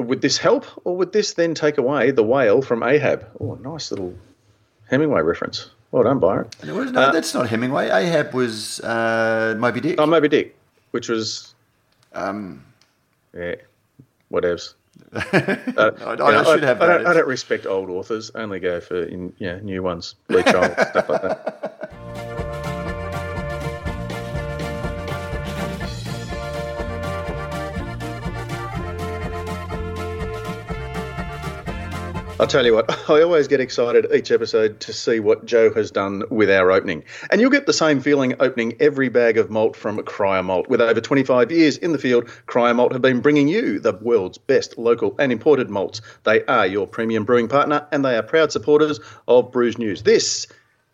Would this help, or would this then take away the whale from Ahab? Oh, nice little Hemingway reference. Well done, Byron. No, that's not Hemingway. Ahab was Moby Dick. Oh, Moby Dick, which was... yeah, whatevs. I don't respect old authors. I only go for new ones. Lee Child, stuff like that. I'll tell you what, I always get excited each episode to see what Joe has done with our opening. And you'll get the same feeling opening every bag of malt from Cryer Malt. With over 25 years in the field, Cryer Malt have been bringing you the world's best local and imported malts. They are your premium brewing partner, and they are proud supporters of Brews News. This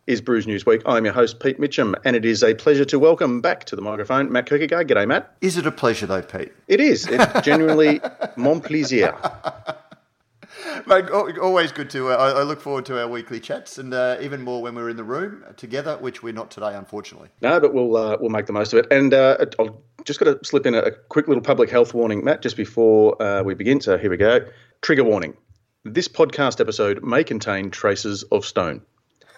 is Brews News Week. I'm your host, Pete Mitchum, and it is a pleasure to welcome back to the microphone Matt Kierkegaard. G'day, Matt. Is it a pleasure, though, Pete? It is. It's genuinely mon plaisir. Mate, always good to. I look forward to our weekly chats, and even more when we're in the room together, which we're not today, unfortunately. No, but we'll make the most of it. And I'll just got to slip in a quick little public health warning, Matt, just before we begin. So here we go. Trigger warning: this podcast episode may contain traces of stone.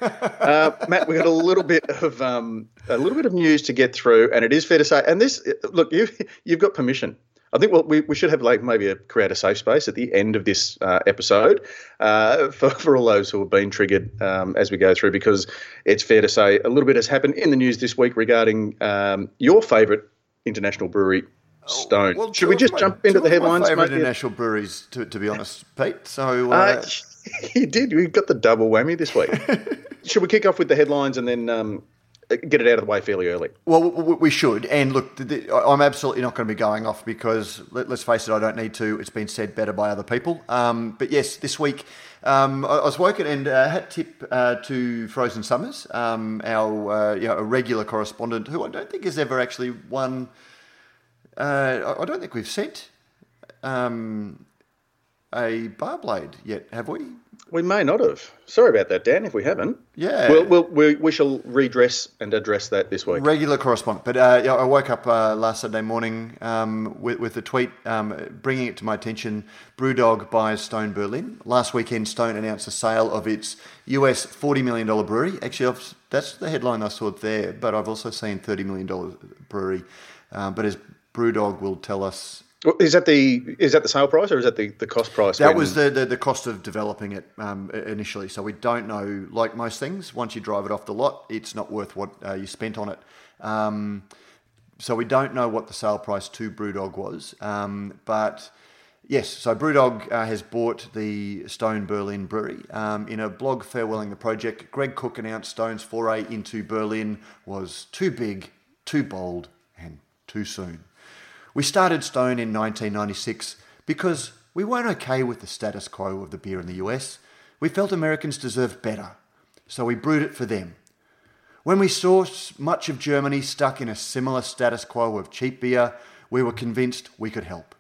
Matt, we got a little bit of news to get through, and it is fair to say. And this, look, you've got permission. I think we should have create a safe space at the end of this episode for all those who have been triggered as we go through, because it's fair to say a little bit has happened in the news this week regarding your favourite international brewery, Stone. Well, should we just jump into the headlines? My favourite international breweries, to be honest, Pete. So you did. We got the double whammy this week. Should we kick off with the headlines and then? Get it out of the way fairly early. Well, we should. And look, I'm absolutely not going to be going off because, let's face it, I don't need to. It's been said better by other people. But yes, this week I was woken and hat tip to Frozen Summers, our a regular correspondent who I don't think has ever actually won. I don't think we've sent a bar blade yet, have we? We may not have. Sorry about that, Dan, if we haven't. Yeah. We shall redress and address that this week. Regular correspondent. But I woke up last Sunday morning with a tweet bringing it to my attention. BrewDog buys Stone Berlin. Last weekend, Stone announced the sale of its US $40 million brewery. Actually, that's the headline I saw there, but I've also seen $30 million brewery. But as BrewDog will tell us... Is that the sale price or is that the cost price? That was the cost of developing it initially. So we don't know, like most things, once you drive it off the lot, it's not worth what you spent on it. So we don't know what the sale price to BrewDog was. But yes, so BrewDog has bought the Stone Berlin brewery. In a blog farewelling the project, Greg Koch announced Stone's foray into Berlin was too big, too bold, and too soon. We started Stone in 1996 because we weren't okay with the status quo of the beer in the US. We felt Americans deserved better, so we brewed it for them. When we saw much of Germany stuck in a similar status quo of cheap beer, we were convinced we could help.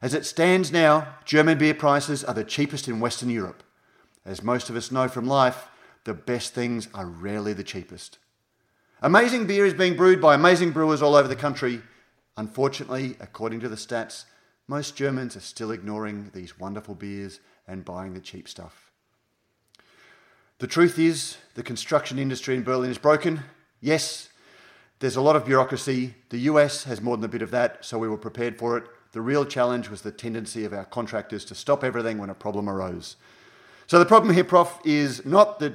As it stands now, German beer prices are the cheapest in Western Europe. As most of us know from life, the best things are rarely the cheapest. Amazing beer is being brewed by amazing brewers all over the country. Unfortunately, according to the stats, most Germans are still ignoring these wonderful beers and buying the cheap stuff. The truth is, the construction industry in Berlin is broken. Yes, there's a lot of bureaucracy. The US has more than a bit of that, so we were prepared for it. The real challenge was the tendency of our contractors to stop everything when a problem arose. So the problem here, Prof, is not that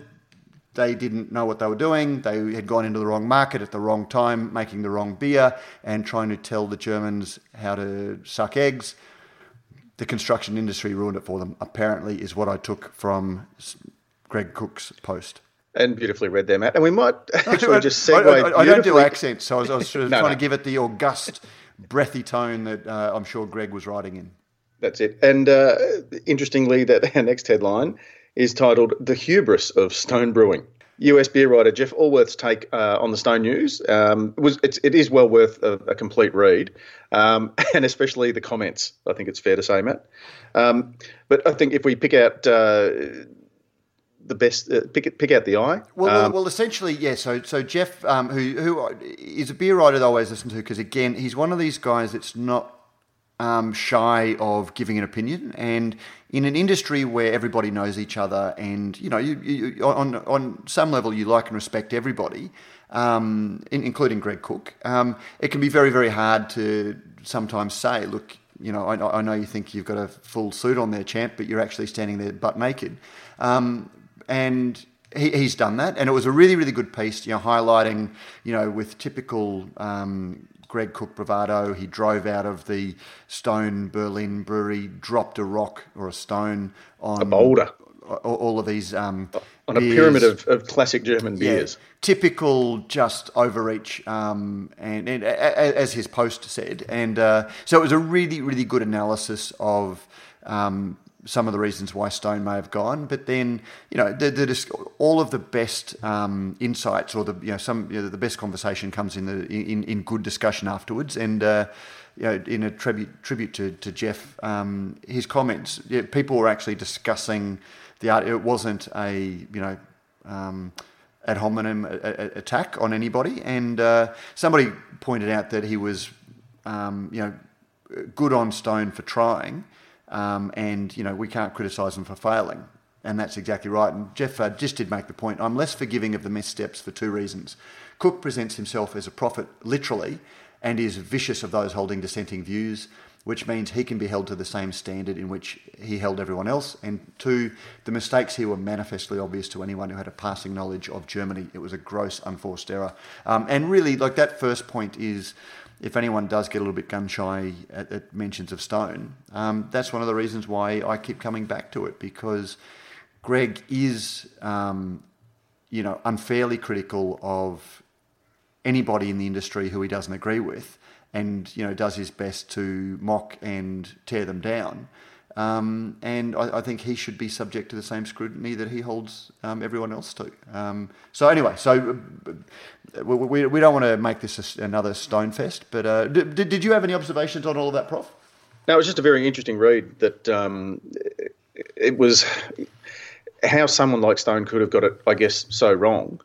they didn't know what they were doing. They had gone into the wrong market at the wrong time, making the wrong beer and trying to tell the Germans how to suck eggs. The construction industry ruined it for them, apparently, is what I took from Greg Koch's post. And beautifully read there, Matt. And we might actually just segue I don't do accents, so I was sort of trying to give it the august, breathy tone that I'm sure Greg was writing in. That's it. And interestingly, that our next headline is titled The Hubris of Stone Brewing. US beer writer Jeff Allworth's take on the Stone news is well worth a complete read, and especially the comments, I think it's fair to say, Matt. But I think if we pick out the best, pick out the eye. Well, essentially, yeah. So Jeff, who is a beer writer that I always listen to, because again, he's one of these guys that's not shy of giving an opinion, and in an industry where everybody knows each other, and you know, you on some level you like and respect everybody, including Greg Koch, it can be very, very hard to sometimes say, look, you know, I know you think you've got a full suit on there, champ, but you're actually standing there butt naked, and he's done that, and it was a really, really good piece, you know, highlighting, you know, with typical Greg Koch bravado, he drove out of the Stone Berlin brewery, dropped a rock or a stone on a boulder. All of these on beers. A pyramid of classic German beers. Typical, just overreach, and as his post said, and so it was a really, really good analysis of some of the reasons why Stone may have gone, but then, you know, all of the best insights, or the, you know, some, you know, the best conversation comes in the in good discussion afterwards, and you know, in a tribute to Jeff, his comments, yeah, people were actually discussing the art. It wasn't a, you know, ad hominem attack on anybody, and somebody pointed out that he was you know, good on Stone for trying. And, you know, we can't criticise them for failing. And that's exactly right. And Jeff just did make the point, I'm less forgiving of the missteps for two reasons. Koch presents himself as a prophet, literally, and is vicious of those holding dissenting views, which means he can be held to the same standard in which he held everyone else. And two, the mistakes here were manifestly obvious to anyone who had a passing knowledge of Germany. It was a gross, unforced error. And really, like, that first point is, if anyone does get a little bit gun-shy at mentions of Stone, that's one of the reasons why I keep coming back to it, because Greg is, you know, unfairly critical of anybody in the industry who he doesn't agree with, and, you know, does his best to mock and tear them down. And I think he should be subject to the same scrutiny that he holds everyone else to. So anyway, so we don't want to make this another Stone fest, but did you have any observations on all of that, Prof? No, it was just a very interesting read, that it was how someone like Stone could have got it, I guess, so wrong.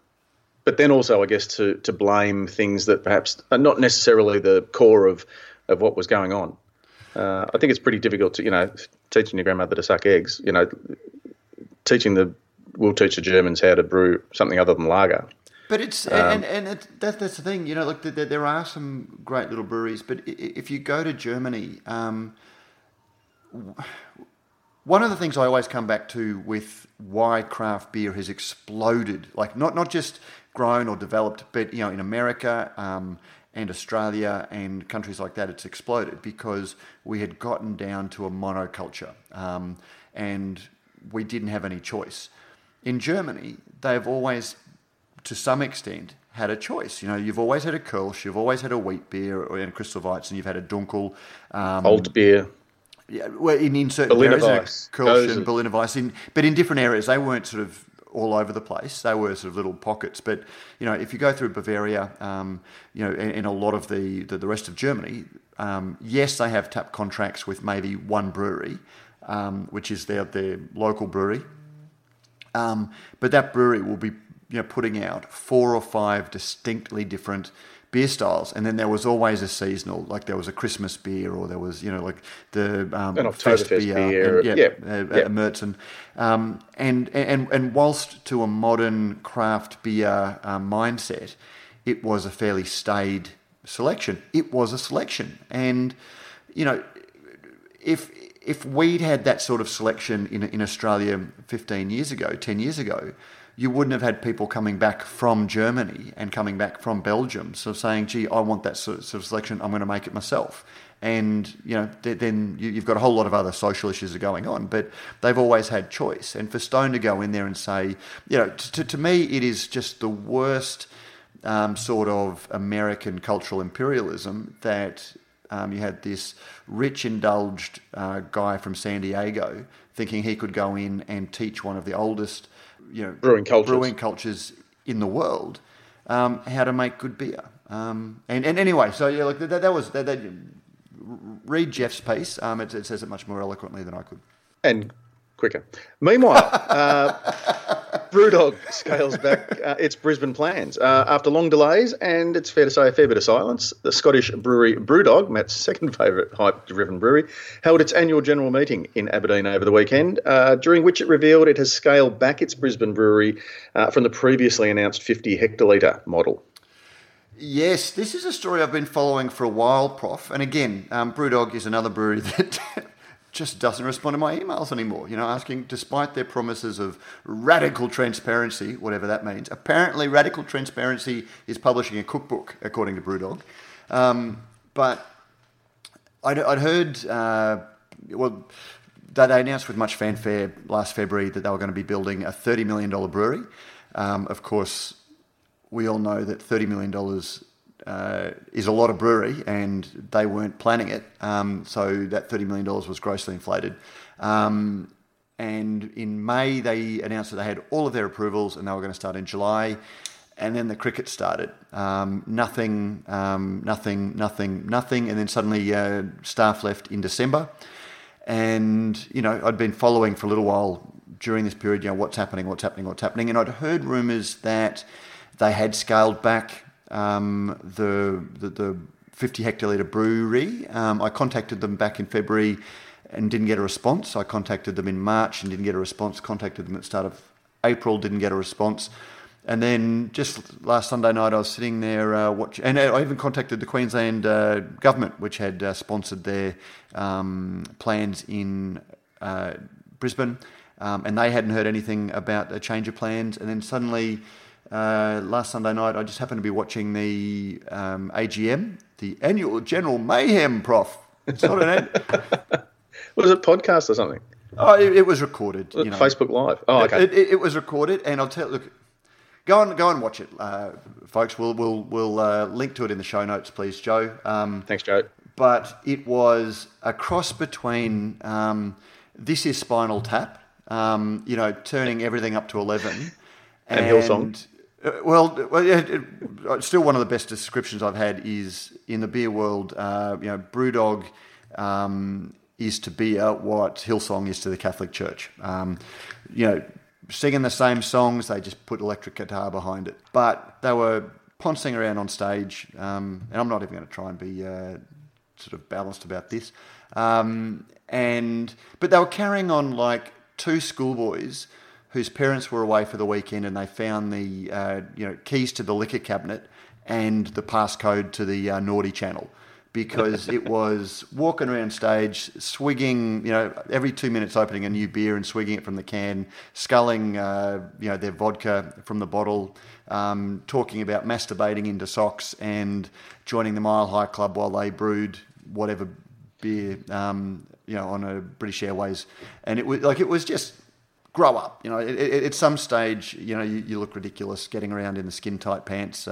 But then also, I guess, to blame things that perhaps are not necessarily the core of what was going on. I think it's pretty difficult to, you know, teaching your grandmother to suck eggs, you know, we'll teach the Germans how to brew something other than lager. But it's, that's the thing, you know, look, there are some great little breweries, but if you go to Germany, one of the things I always come back to with why craft beer has exploded, like not just grown or developed, but, you know, in America, and Australia and countries like that, it's exploded because we had gotten down to a monoculture, and we didn't have any choice. In Germany, they've always, to some extent, had a choice. You know, you've always had a Kölsch, you've always had a wheat beer or a Kristallweizen, and you've had a Dunkel. Old beer. Yeah, well, in certain areas, Kölsch and Berliner Weiss, but in different areas, they weren't sort of all over the place. They were sort of little pockets, but, you know, if you go through Bavaria, you know, and a lot of the rest of Germany, yes, they have tap contracts with maybe one brewery, which is their local brewery, but that brewery will be, you know, putting out 4 or 5 distinctly different beer styles, and then there was always a seasonal, like there was a Christmas beer, or there was, you know, like the an October beer, a Märzen, and whilst to a modern craft beer mindset, it was a fairly staid selection. It was a selection, and, you know, if we'd had that sort of selection in Australia 15 years ago, 10 years ago, you wouldn't have had people coming back from Germany and coming back from Belgium, so saying, gee, I want that sort of selection, I'm going to make it myself. And, you know, then you've got a whole lot of other social issues that are going on, but they've always had choice. And for Stone to go in there and say, you know, to me, it is just the worst sort of American cultural imperialism, that you had this rich, indulged guy from San Diego thinking he could go in and teach one of the oldest, you know, brewing cultures in the world, how to make good beer. And anyway, so yeah, like that was that. Read Jeff's piece. It says it much more eloquently than I could, and quicker. Meanwhile, BrewDog scales back its Brisbane plans. After long delays and, it's fair to say, a fair bit of silence, the Scottish brewery BrewDog, Matt's second favourite hype-driven brewery, held its annual general meeting in Aberdeen over the weekend, during which it revealed it has scaled back its Brisbane brewery from the previously announced 50 hectolitre model. Yes, this is a story I've been following for a while, Prof. And again, BrewDog is another brewery that just doesn't respond to my emails anymore. You know, asking, despite their promises of radical transparency, whatever that means. Apparently, radical transparency is publishing a cookbook, according to BrewDog. But I'd heard, they announced with much fanfare last February that they were going to be building a $30 million brewery. Of course, we all know that $30 million is a lot of brewery, and they weren't planning it. So that $30 million was grossly inflated. And in May, they announced that they had all of their approvals and they were going to start in July. And then the cricket started. Nothing. And then suddenly staff left in December. And, you know, I'd been following for a little while during this period, you know, what's happening. And I'd heard rumours that they had scaled back the 50 hectolitre brewery. I contacted them back in February and didn't get a response. I contacted them in March and didn't get a response. Contacted them at the start of April, didn't get a response. And then just last Sunday night, I was sitting there watching, and I even contacted the Queensland government, which had sponsored their plans in Brisbane, and they hadn't heard anything about a change of plans. And then suddenly, last Sunday night, I just happened to be watching the AGM, the annual General Mayhem, Prof. It's not an ad. Was it podcast or something? Oh, it was recorded. Was it Facebook Live? Oh, okay. It was recorded, and I'll tell you, look, go and watch it, folks. We'll link to it in the show notes, please, Joe. Thanks, Joe. But it was a cross between This Is Spinal Tap, you know, turning everything up to 11, and Hillsong. Well, still one of the best descriptions I've had is in the beer world. You know, BrewDog is to beer what Hillsong is to the Catholic Church. You know, singing the same songs, they just put electric guitar behind it. But they were pouncing around on stage, and I'm not even going to try and be sort of balanced about this. But they were carrying on like two schoolboys whose parents were away for the weekend, and they found the keys to the liquor cabinet and the passcode to the naughty channel, because it was walking around stage, swigging, you know, every 2 minutes opening a new beer and swigging it from the can, sculling their vodka from the bottle, talking about masturbating into socks and joining the Mile High Club while they brewed whatever beer on a British Airways, and it was just. Grow up, you know. At some stage, you know, you look ridiculous getting around in the skin-tight pants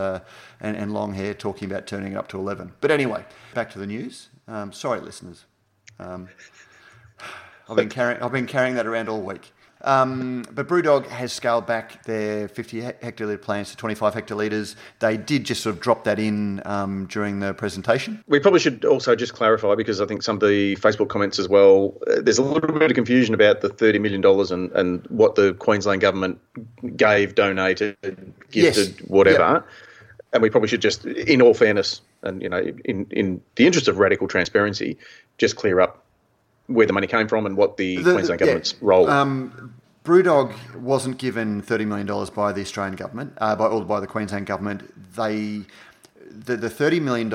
and long hair, talking about turning it up to 11. But anyway, back to the news. Sorry, listeners. I've been carrying that around all week. But BrewDog has scaled back their 50 hectolitre plans to 25 hectolitres. They did just sort of drop that in during the presentation. We probably should also just clarify, because I think some of the Facebook comments as well, there's a little bit of confusion about the $30 million and what the Queensland government gave, donated, gifted, yes, whatever. Yep. And we probably should just, in all fairness and, you know, in the interest of radical transparency, just clear up where the money came from and what the Queensland government's role. BrewDog wasn't given $30 million by the Australian government, by the Queensland government. The $30 million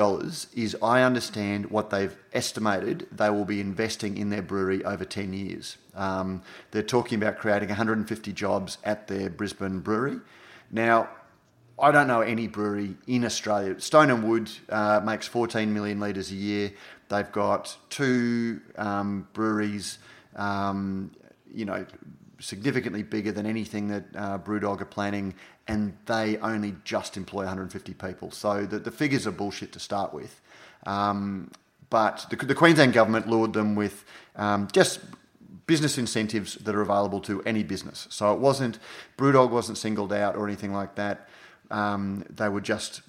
is, I understand, what they've estimated they will be investing in their brewery over 10 years. They're talking about creating 150 jobs at their Brisbane brewery. Now, I don't know any brewery in Australia. Stone and Wood makes 14 million litres a year. They've got two breweries, significantly bigger than anything that BrewDog are planning, and they only just employ 150 people. So the figures are bullshit to start with. But the Queensland government lured them with just business incentives that are available to any business. So BrewDog wasn't singled out or anything like that. They were just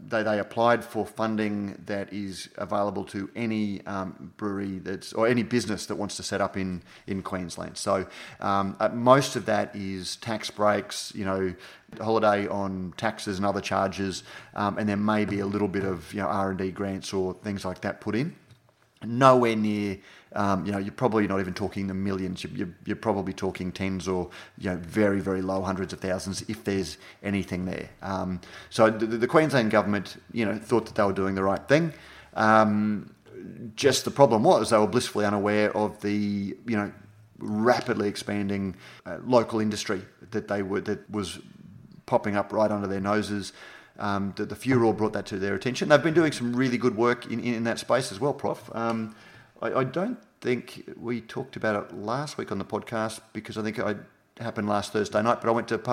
they applied for funding that is available to any brewery that's, or any business that wants to set up in Queensland. So most of that is tax breaks, you know, holiday on taxes and other charges, and there may be a little bit of, you know, R&D grants or things like that put in. Nowhere near, you know, you're probably not even talking the millions. You're probably talking tens or, you know, very, very low hundreds of thousands if there's anything there. So the Queensland government, you know, thought that they were doing the right thing. Just the problem was they were blissfully unaware of the, you know, rapidly expanding local industry that was popping up right under their noses. The Furor brought that to their attention. They've been doing some really good work in that space as well, Prof. I don't think we talked about it last week on the podcast because I think it happened last Thursday night, but I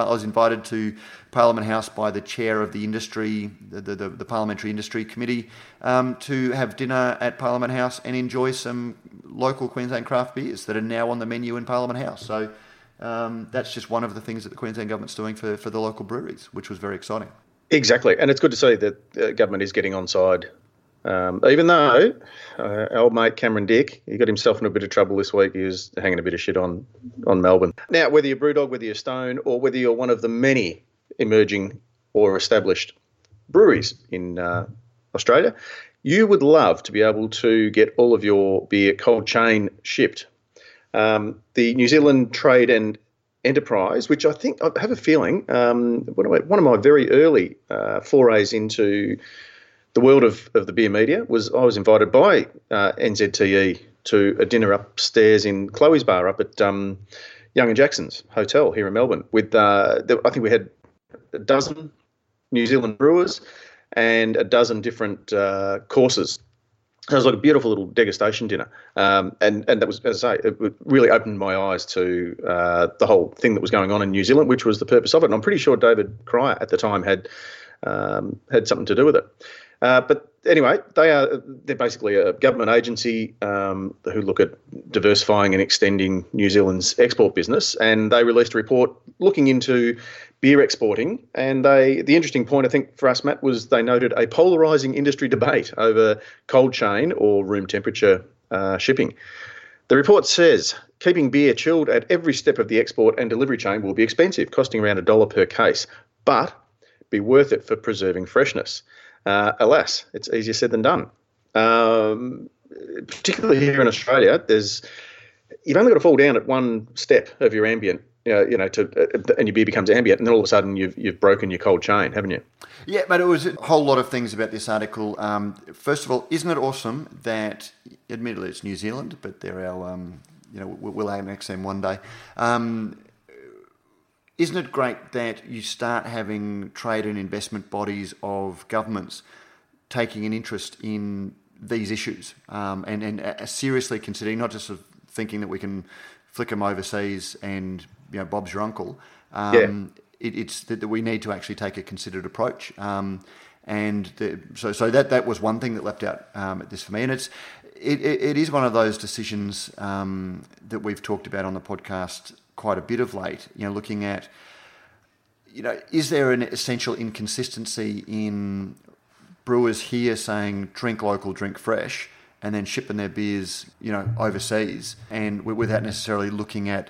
was invited to Parliament House by the chair of the industry, the Parliamentary Industry Committee, to have dinner at Parliament House and enjoy some local Queensland craft beers that are now on the menu in Parliament House. So that's just one of the things that the Queensland government's doing for the local breweries, which was very exciting. Exactly, and it's good to see that the government is getting on side. Even though our old mate Cameron Dick, he got himself in a bit of trouble this week. He was hanging a bit of shit on Melbourne. Now, whether you're BrewDog, whether you're Stone, or whether you're one of the many emerging or established breweries in Australia, you would love to be able to get all of your beer cold chain shipped. The New Zealand Trade and Enterprise, which I think, I have a feeling, one of my very early forays into the world of the beer media was I was invited by NZTE to a dinner upstairs in Chloe's Bar up at Young and Jackson's Hotel here in Melbourne. With I think we had a dozen New Zealand brewers and a dozen different courses. So it was like a beautiful little degustation dinner, and that was, as I say, it really opened my eyes to the whole thing that was going on in New Zealand, which was the purpose of it. And I'm pretty sure David Cryer at the time had something to do with it. But anyway, they're basically a government agency who look at diversifying and extending New Zealand's export business, and they released a report looking into beer exporting. And the interesting point, I think, for us, Matt, was they noted a polarising industry debate over cold chain or room temperature shipping. The report says keeping beer chilled at every step of the export and delivery chain will be expensive, costing around $1 per case, but be worth it for preserving freshness. Alas, it's easier said than done. Particularly here in Australia, you've only got to fall down at one step of your ambient. And your beer becomes ambient, and then all of a sudden you've broken your cold chain, haven't you? Yeah, but it was a whole lot of things about this article. First of all, isn't it awesome that, admittedly, it's New Zealand, but they're our, we'll annex them one day. Isn't it great that you start having trade and investment bodies of governments taking an interest in these issues and seriously considering, not just sort of thinking that we can flick them overseas and, you know, Bob's your uncle. It's that we need to actually take a considered approach, and that was one thing that leapt out at this for me. And it is one of those decisions that we've talked about on the podcast quite a bit of late. You know, looking at, you know, is there an essential inconsistency in brewers here saying drink local, drink fresh, and then shipping their beers, you know, overseas, and without necessarily looking at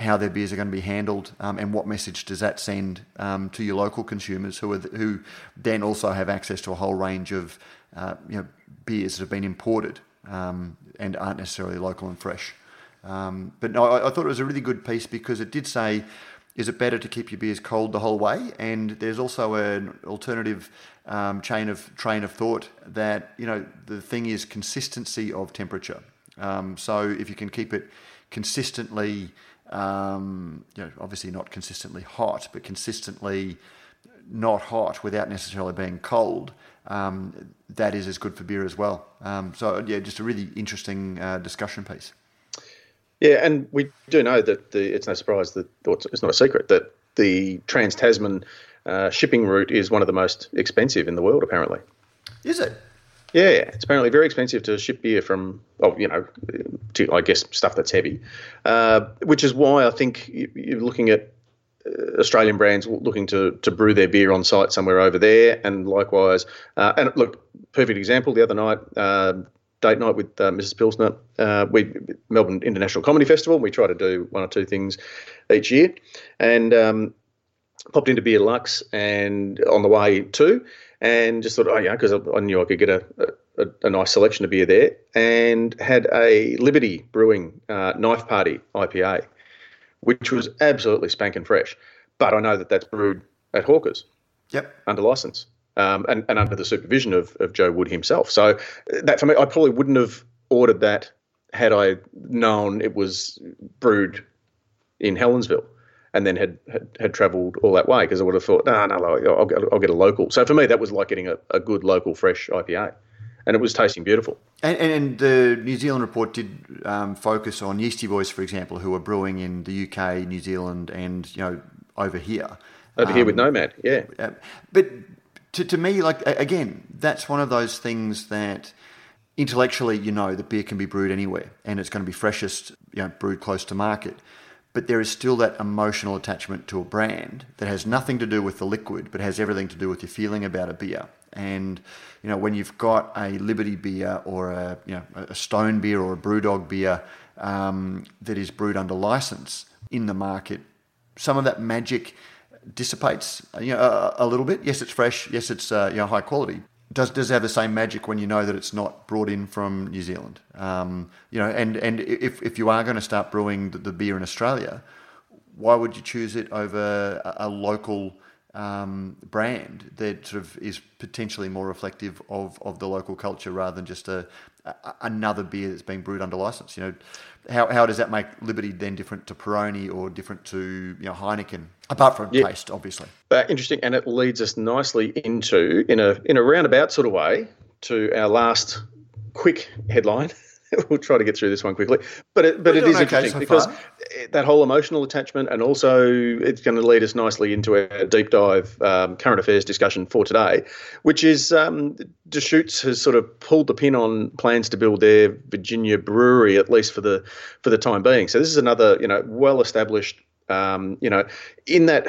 how their beers are going to be handled, and what message does that send to your local consumers who then also have access to a whole range of beers that have been imported and aren't necessarily local and fresh. But no, I thought it was a really good piece because it did say, is it better to keep your beers cold the whole way? And there's also an alternative train of thought that, you know, the thing is consistency of temperature. So if you can keep it consistently, obviously not consistently hot, but consistently not hot without necessarily being cold, that is as good for beer as well. Just a really interesting discussion piece. Yeah, and we do know that it's no surprise that, or it's not a secret, that the Trans-Tasman shipping route is one of the most expensive in the world, apparently. Is it? Yeah, it's apparently very expensive to ship beer from, to, I guess, stuff that's heavy, which is why I think you're looking at Australian brands looking to brew their beer on site somewhere over there, and likewise. And look, perfect example, the other night, date night with Mrs. Pilsner, Melbourne International Comedy Festival. We try to do one or two things each year, and popped into Beer Lux and on the way too, and just thought, oh yeah, because I knew I could get a nice selection of beer there, and had a Liberty Brewing Knife Party IPA, which was absolutely spanking fresh. But I know that that's brewed at Hawker's, yep, under license, and under the supervision of Joe Wood himself. So that for me, I probably wouldn't have ordered that had I known it was brewed in Helensville, and then had travelled all that way, because I would have thought, I'll get a local. So for me, that was like getting a good local fresh IPA. And it was tasting beautiful. And the New Zealand report did focus on Yeasty Boys, for example, who are brewing in the UK, New Zealand, and over here. Over here with Nomad, yeah. But to me, again, that's one of those things that intellectually, the beer can be brewed anywhere, and it's going to be freshest, brewed close to market. But there is still that emotional attachment to a brand that has nothing to do with the liquid, but has everything to do with your feeling about a beer. And when you've got a Liberty beer or a Stone beer or a BrewDog beer that is brewed under license in the market, some of that magic dissipates a little bit. Yes, it's fresh. Yes, it's high quality. Does have the same magic when you know that it's not brought in from New Zealand. And if you are going to start brewing the beer in Australia, why would you choose it over a local brand that sort of is potentially more reflective of the local culture rather than just another beer that's being brewed under license? How does that make Liberty then different to Peroni or different to Heineken, apart from taste, obviously? Interesting, and it leads us nicely into in a roundabout sort of way to our last quick headline. We'll try to get through this one quickly, but it is interesting because that whole emotional attachment, and also it's going to lead us nicely into our deep dive current affairs discussion for today, which is Deschutes has sort of pulled the pin on plans to build their Virginia brewery, at least for the time being. So this is another well established in that,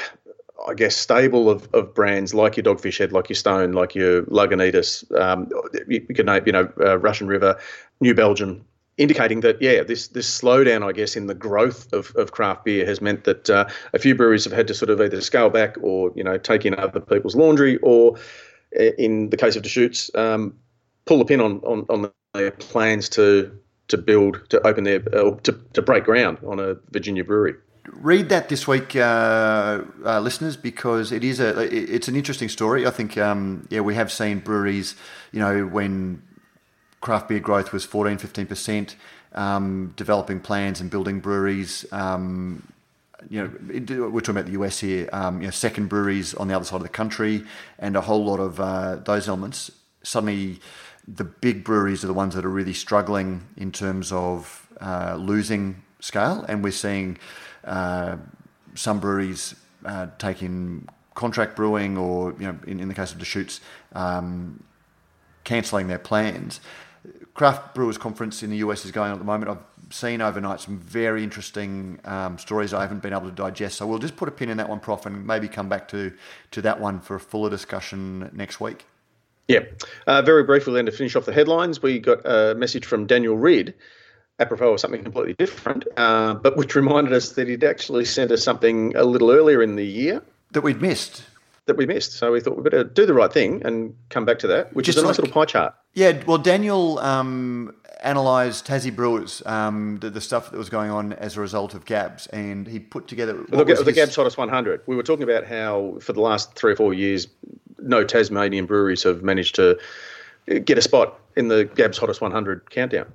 I guess, stable of brands like your Dogfish Head, like your Stone, like your Lagunitas, you can name, Russian River, New Belgium, indicating that, this slowdown, I guess, in the growth of craft beer has meant that a few breweries have had to sort of either scale back or, take in other people's laundry, or in the case of Deschutes, pull the pin on their plans to build, to open their, or to break ground on a Virginia brewery. Read that this week, listeners, because it's an interesting story. I think we have seen breweries, when craft beer growth was 14, 15%, developing plans and building breweries. We're talking about the US here. Second breweries on the other side of the country, and a whole lot of those elements. Suddenly, the big breweries are the ones that are really struggling in terms of losing scale, and we're seeing some breweries taking contract brewing, or in the case of Deschutes, cancelling their plans. Craft Brewers Conference in the US is going on at the moment. I've seen overnight some very interesting stories I haven't been able to digest. So we'll just put a pin in that one, Prof, and maybe come back to that one for a fuller discussion next week. Yeah. Very briefly then, to finish off the headlines, we got a message from Daniel Reed, apropos of something completely different, but which reminded us that he'd actually sent us something a little earlier in the year. That we missed. So we thought we'd better do the right thing and come back to that, which is a nice little pie chart. Yeah, well, Daniel analysed Tassie Brewers, the stuff that was going on as a result of Gabs, and he put together... The Gabs Hottest 100. We were talking about how for the last 3 or 4 years, no Tasmanian breweries have managed to get a spot in the Gabs Hottest 100 countdown.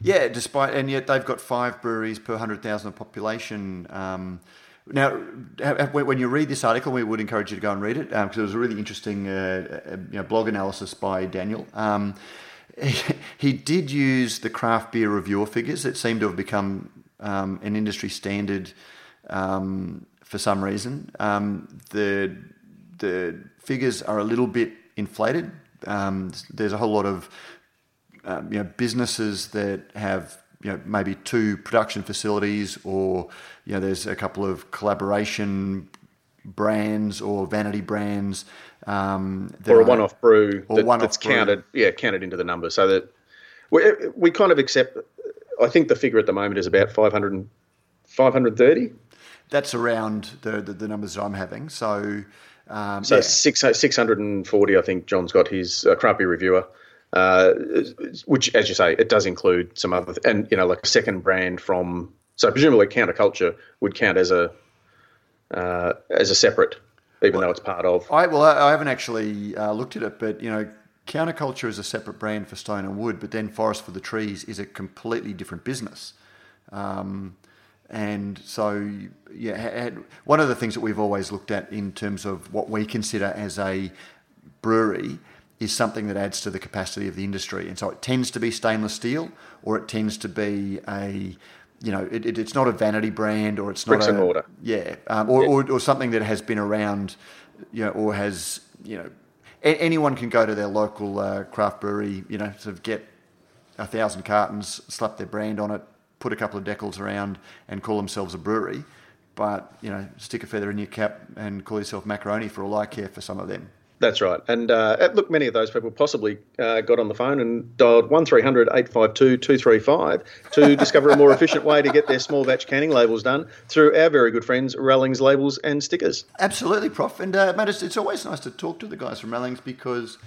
Yeah, yet they've got 5 breweries per 100,000 population. Now, when you read this article, we would encourage you to go and read it because it was a really interesting blog analysis by Daniel. He did use the craft beer reviewer figures that seem to have become an industry standard for some reason. The figures are a little bit inflated. There's a whole lot of businesses that have maybe 2 production facilities, or there's a couple of collaboration brands or vanity brands. Or a one-off brew that's counted, counted into the number. So that we kind of accept. I think the figure at the moment is about 500, 530. That's around the numbers that I'm having. So, 640. I think John's got his crappy reviewer. Which, as you say, it does include some other, and like a second brand from. So presumably, Counterculture would count as a separate, even though it's part of. I haven't actually looked at it, but Counterculture is a separate brand for Stone and Wood, but then Forest for the Trees is a completely different business. And so, one of the things that we've always looked at in terms of what we consider as a brewery is something that adds to the capacity of the industry. And so it tends to be stainless steel, or it tends to be it's not a vanity brand, or it's not bricks and mortar. Yeah. Or something that has been around, or has, anyone can go to their local craft brewery, sort of get 1,000 cartons, slap their brand on it, put a couple of decals around and call themselves a brewery. But, stick a feather in your cap and call yourself Macaroni for all I care for some of them. That's right. And look, many of those people possibly got on the phone and dialed 1300 852 235 to discover a more efficient way to get their small batch canning labels done through our very good friends, Rallings Labels and Stickers. Absolutely, Prof. And, mate, it's always nice to talk to the guys from Rallings, because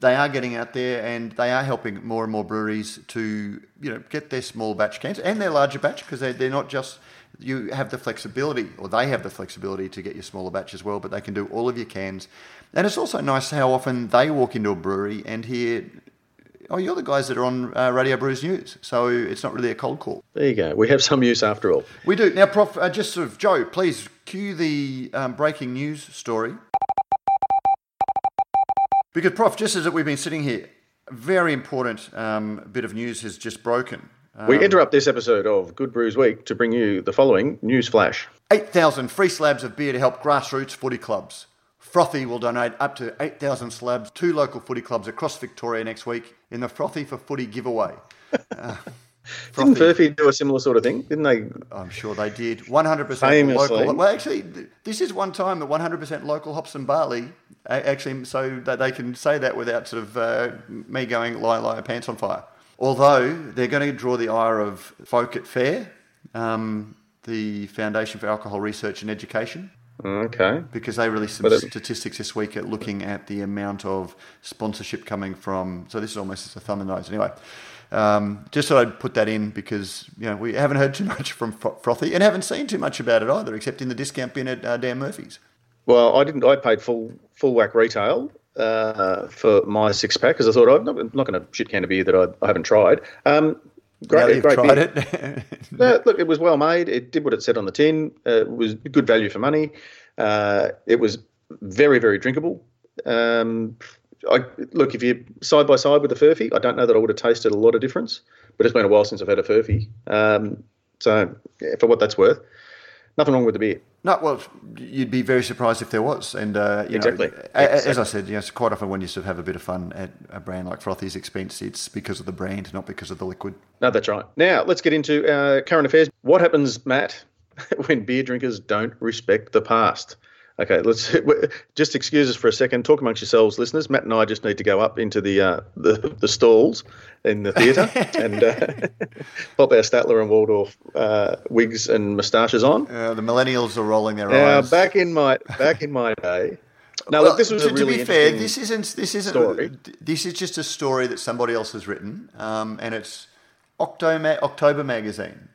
they are getting out there and they are helping more and more breweries to, get their small batch cans and their larger batch, because they're not just... You have the flexibility, or they have the flexibility to get your smaller batch as well, but they can do all of your cans. And it's also nice how often they walk into a brewery and hear, you're the guys that are on Radio Brews News. So it's not really a cold call. There you go. We have some use after all. We do. Now, Prof, Joe, please cue the breaking news story. Because, Prof, just as we've been sitting here, a very important bit of news has just broken. We interrupt this episode of Good Brews Week to bring you the following news flash. 8,000 free slabs of beer to help grassroots footy clubs. Frothy will donate up to 8,000 slabs to local footy clubs across Victoria next week in the Frothy for Footy giveaway. Didn't Furphy do a similar sort of thing? Didn't they? I'm sure they did. 100% famously. Local. Well, actually, this is one time that 100% local hops and barley, actually, so that they can say that without sort of me going, lie, pants on fire. Although they're going to draw the ire of folk at fair, the Foundation for Alcohol Research and Education. Okay. Because they released some statistics this week at looking at the amount of sponsorship coming from... So this is almost as a thumb and nose. Anyway, just thought I'd put that in because, we haven't heard too much from Frothy and haven't seen too much about it either, except in the discount bin at Dan Murphy's. Well, I didn't. I paid full whack retail for my six pack because I thought I'm not going to shit can a beer that I haven't tried. Great tried beer. It. No, look, it was well made. It did what it said on the tin. It was good value for money. It was very, very drinkable. If you're side by side with the Furphy, I don't know that I would have tasted a lot of difference, but it's been a while since I've had a Furphy. For what that's worth, nothing wrong with the beer. No, well, you'd be very surprised if there was. And, exactly. As I said, it's quite often when you sort of have a bit of fun at a brand like Frothy's expense, it's because of the brand, not because of the liquid. No, that's right. Now, let's get into current affairs. What happens, Matt, when beer drinkers don't respect the past? Okay, let's just excuse us for a second. Talk amongst yourselves, listeners. Matt and I just need to go up into the stalls in the theatre and pop our Statler and Waldorf wigs and moustaches on. The millennials are rolling their eyes. Back in my day. Now, look, this was to be fair. This isn't story. This is just a story that somebody else has written, and it's October magazine,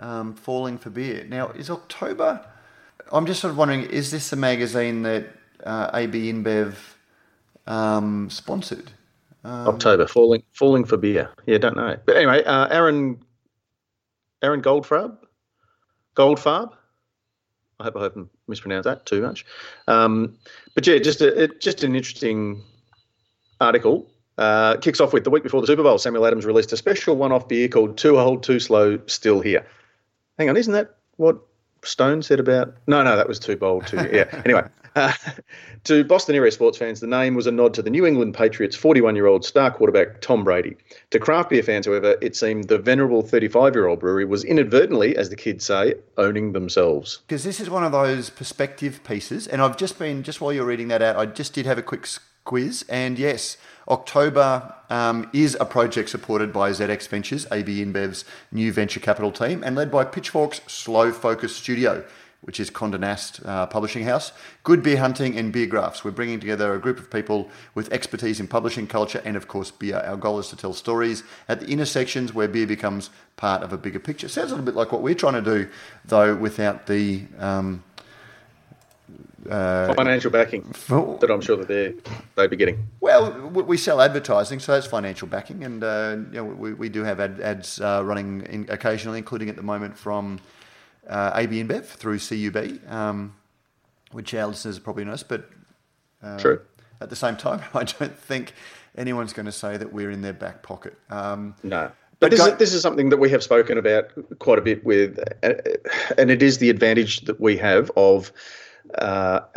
falling for beer. Now, is October? I'm just sort of wondering, is this a magazine that AB InBev sponsored? October, falling for beer. Yeah, don't know. But anyway, Aaron Goldfarb. I hope I haven't mispronounced that too much. Just an interesting article. Kicks off with the week before the Super Bowl, Samuel Adams released a special one-off beer called Too Old, Too Slow, Still Here. Hang on, isn't that what Stone said about... No, that was too bold. Anyway, To Boston area sports fans, the name was a nod to the New England Patriots 41-year-old star quarterback Tom Brady. To craft beer fans, however, it seemed the venerable 35-year-old brewery was inadvertently, as the kids say, owning themselves. Because this is one of those perspective pieces, and I've just been, just while you're reading that out, I just did have a quick quiz, and yes, October is a project supported by ZX Ventures, AB InBev's new venture capital team, and led by Pitchfork's Slow Focus Studio, which is Condé Nast Publishing House. Good Beer Hunting and Beer Graphs. We're bringing together a group of people with expertise in publishing, culture, and of course beer. Our goal is to tell stories at the intersections where beer becomes part of a bigger picture. Sounds a little bit like what we're trying to do, though, without the... financial backing that I'm sure that they'd be getting. Well, we sell advertising, so it's financial backing, and you know, we do have ads running occasionally, including at the moment from AB InBev through CUB, which our listeners probably know, but true. At the same time, I don't think anyone's going to say that we're in their back pocket. No. But this is something that we have spoken about quite a bit with, and it is the advantage that we have of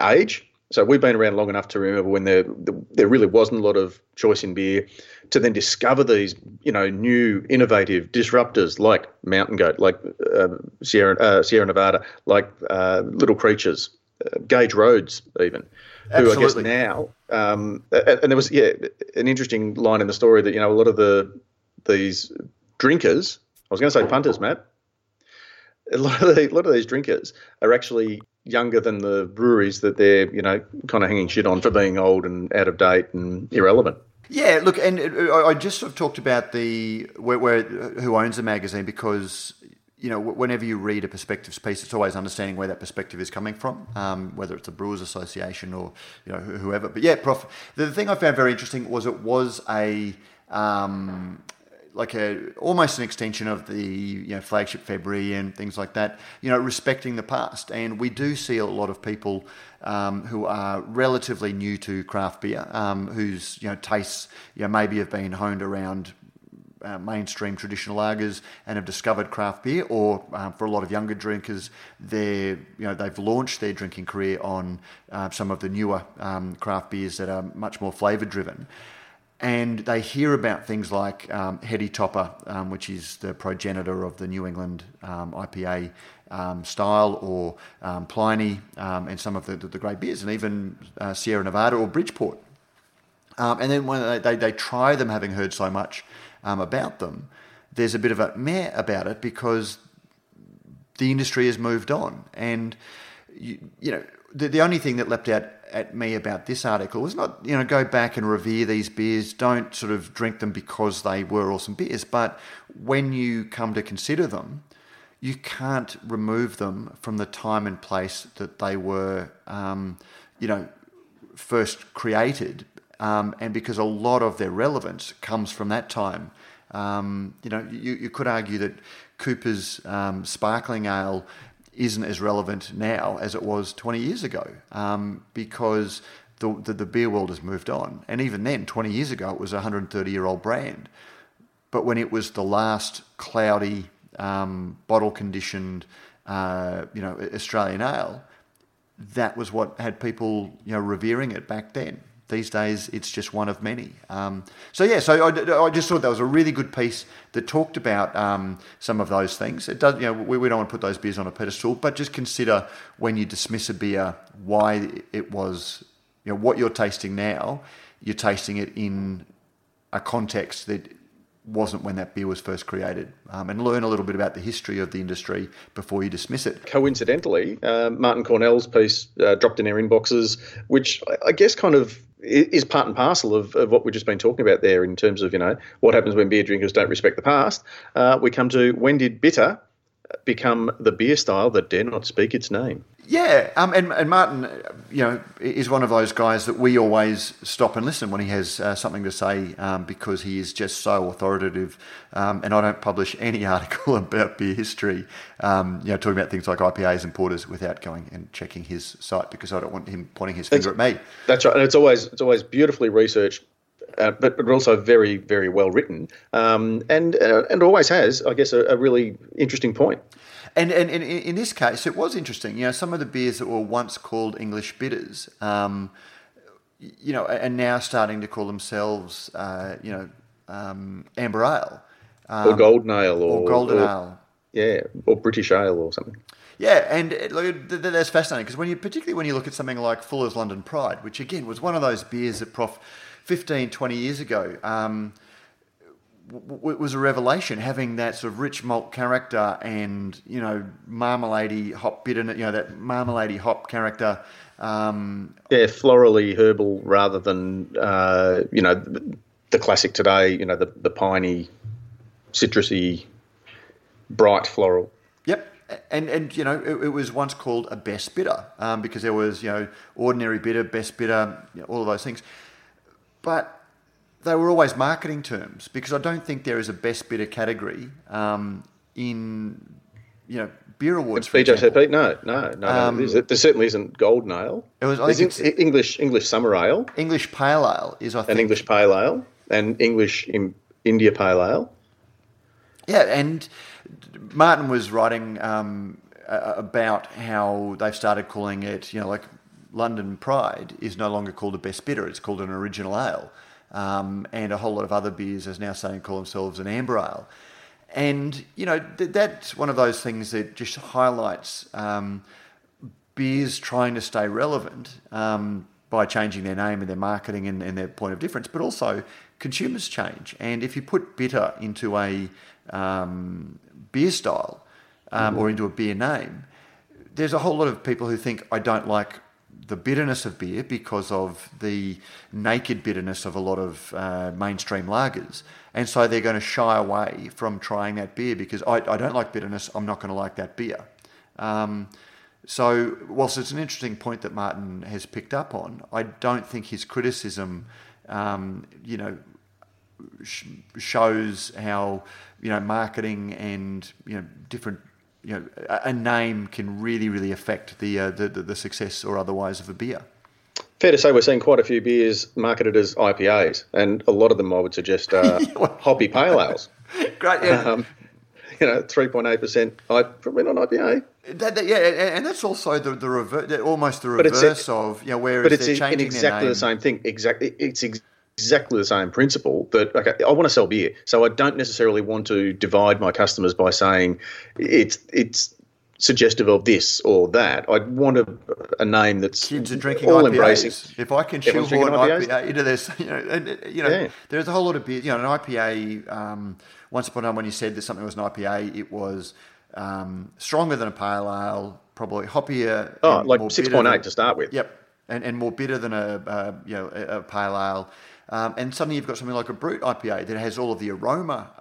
age. So we've been around long enough to remember when there really wasn't a lot of choice in beer, to then discover these, you know, new innovative disruptors like Mountain Goat, like Sierra Nevada, like Little Creatures, Gage Rhodes even. Absolutely. Who I guess now, and there was an interesting line in the story that, you know, a lot of these drinkers, I was going to say punters, Matt, a lot of these drinkers are actually younger than the breweries that they're, you know, kind of hanging shit on for being old and out of date and irrelevant. Yeah, look, and I just sort of talked about who owns the magazine, because, you know, whenever you read a perspectives piece, it's always understanding where that perspective is coming from, whether it's the Brewers Association or, you know, whoever. But yeah, Prof, the thing I found very interesting was it was a... like almost an extension of the, you know, Flagship February and things like that, you know, respecting the past. And we do see a lot of people who are relatively new to craft beer, whose, you know, tastes, you know, maybe have been honed around mainstream traditional lagers and have discovered craft beer, or for a lot of younger drinkers, they've launched their drinking career on some of the newer craft beers that are much more flavour driven. And they hear about things like Heady Topper, which is the progenitor of the New England IPA style, or Pliny, and some of the great beers, and even Sierra Nevada or Bridgeport. And then when they try them, having heard so much about them, there's a bit of a meh about it because the industry has moved on. And, you know, the only thing that leapt out at me about this article was not, you know, go back and revere these beers, don't sort of drink them because they were awesome beers, but when you come to consider them, you can't remove them from the time and place that they were, you know, first created, and because a lot of their relevance comes from that time. You know, you could argue that Cooper's Sparkling Ale isn't as relevant now as it was 20 years ago, because the beer world has moved on. And even then, 20 years ago, it was a 130-year-old brand. But when it was the last cloudy, bottle-conditioned, you know, Australian ale, that was what had people, you know, revering it back then. These days, it's just one of many. So I just thought that was a really good piece that talked about some of those things. It does, you know, we don't want to put those beers on a pedestal, but just consider when you dismiss a beer why it was, you know, what you're tasting now. You're tasting it in a context that wasn't when that beer was first created, and learn a little bit about the history of the industry before you dismiss it. Coincidentally, Martin Cornell's piece dropped in our inboxes, which I guess kind of is part and parcel of what we've just been talking about there in terms of, you know, what happens when beer drinkers don't respect the past. We come to, when did bitter become the beer style that dare not speak its name? Yeah, and Martin, you know, is one of those guys that we always stop and listen when he has something to say, because he is just so authoritative. And I don't publish any article about beer history, you know, talking about things like IPAs and porters without going and checking his site, because I don't want him pointing his finger at me. That's right, and it's always beautifully researched but also very, very well written, and always has, I guess, a really interesting point. And in this case, it was interesting. You know, some of the beers that were once called English bitters, you know, are now starting to call themselves, you know, amber ale, or golden ale, or golden ale, yeah, or British ale, or something. Yeah, and that's fascinating because particularly when you look at something like Fuller's London Pride, which again was one of those beers that Prof 15, 20 years ago, was a revelation, having that sort of rich malt character and, you know, marmalady hop bitterness, you know, that marmalady hop character. Yeah, florally herbal rather than, you know, the classic today, you know, the piney, citrusy, bright floral. Yep. And you know, it was once called a best bitter because there was, you know, ordinary bitter, best bitter, you know, all of those things. But they were always marketing terms because I don't think there is a best bitter category in, you know, beer awards. For BJCP? No. There certainly isn't golden ale. There's English summer ale. English pale ale is, I think. And English pale ale and English India pale ale. Yeah, and Martin was writing about how they've started calling it, you know, like London Pride is no longer called a best bitter; it's called an original ale, and a whole lot of other beers are now starting to call themselves an amber ale. And you know, that's one of those things that just highlights beers trying to stay relevant by changing their name and their marketing and their point of difference, but also consumers change. And if you put bitter into a beer style or into a beer name, there's a whole lot of people who think, I don't like the bitterness of beer because of the naked bitterness of a lot of mainstream lagers. And so they're going to shy away from trying that beer because I don't like bitterness, I'm not going to like that beer. So whilst it's an interesting point that Martin has picked up on, I don't think his criticism, you know, shows how, you know, marketing and, you know, different, you know, a name can really, really affect the success or otherwise of a beer. Fair to say we're seeing quite a few beers marketed as IPAs, and a lot of them I would suggest are hoppy pale ales. Great, yeah. You know, 3.8%, probably not IPA. Yeah, and that's also the reverse, almost the reverse of, you know, where is they're changing exactly their name. But it's exactly the same thing. Exactly the same principle that, okay, I want to sell beer, so I don't necessarily want to divide my customers by saying it's suggestive of this or that. I want a name that's kids are drinking all IPAs. Embracing. If I can shoehorn IPA into this, you know, and, you know, yeah. There's a whole lot of beer. You know, an IPA. Once upon a time, when you said that something was an IPA, it was stronger than a pale ale, probably hoppier. Oh, like 6.8 to start with. Yep, and more bitter than a pale ale. And suddenly you've got something like a Brut IPA that has all of the aroma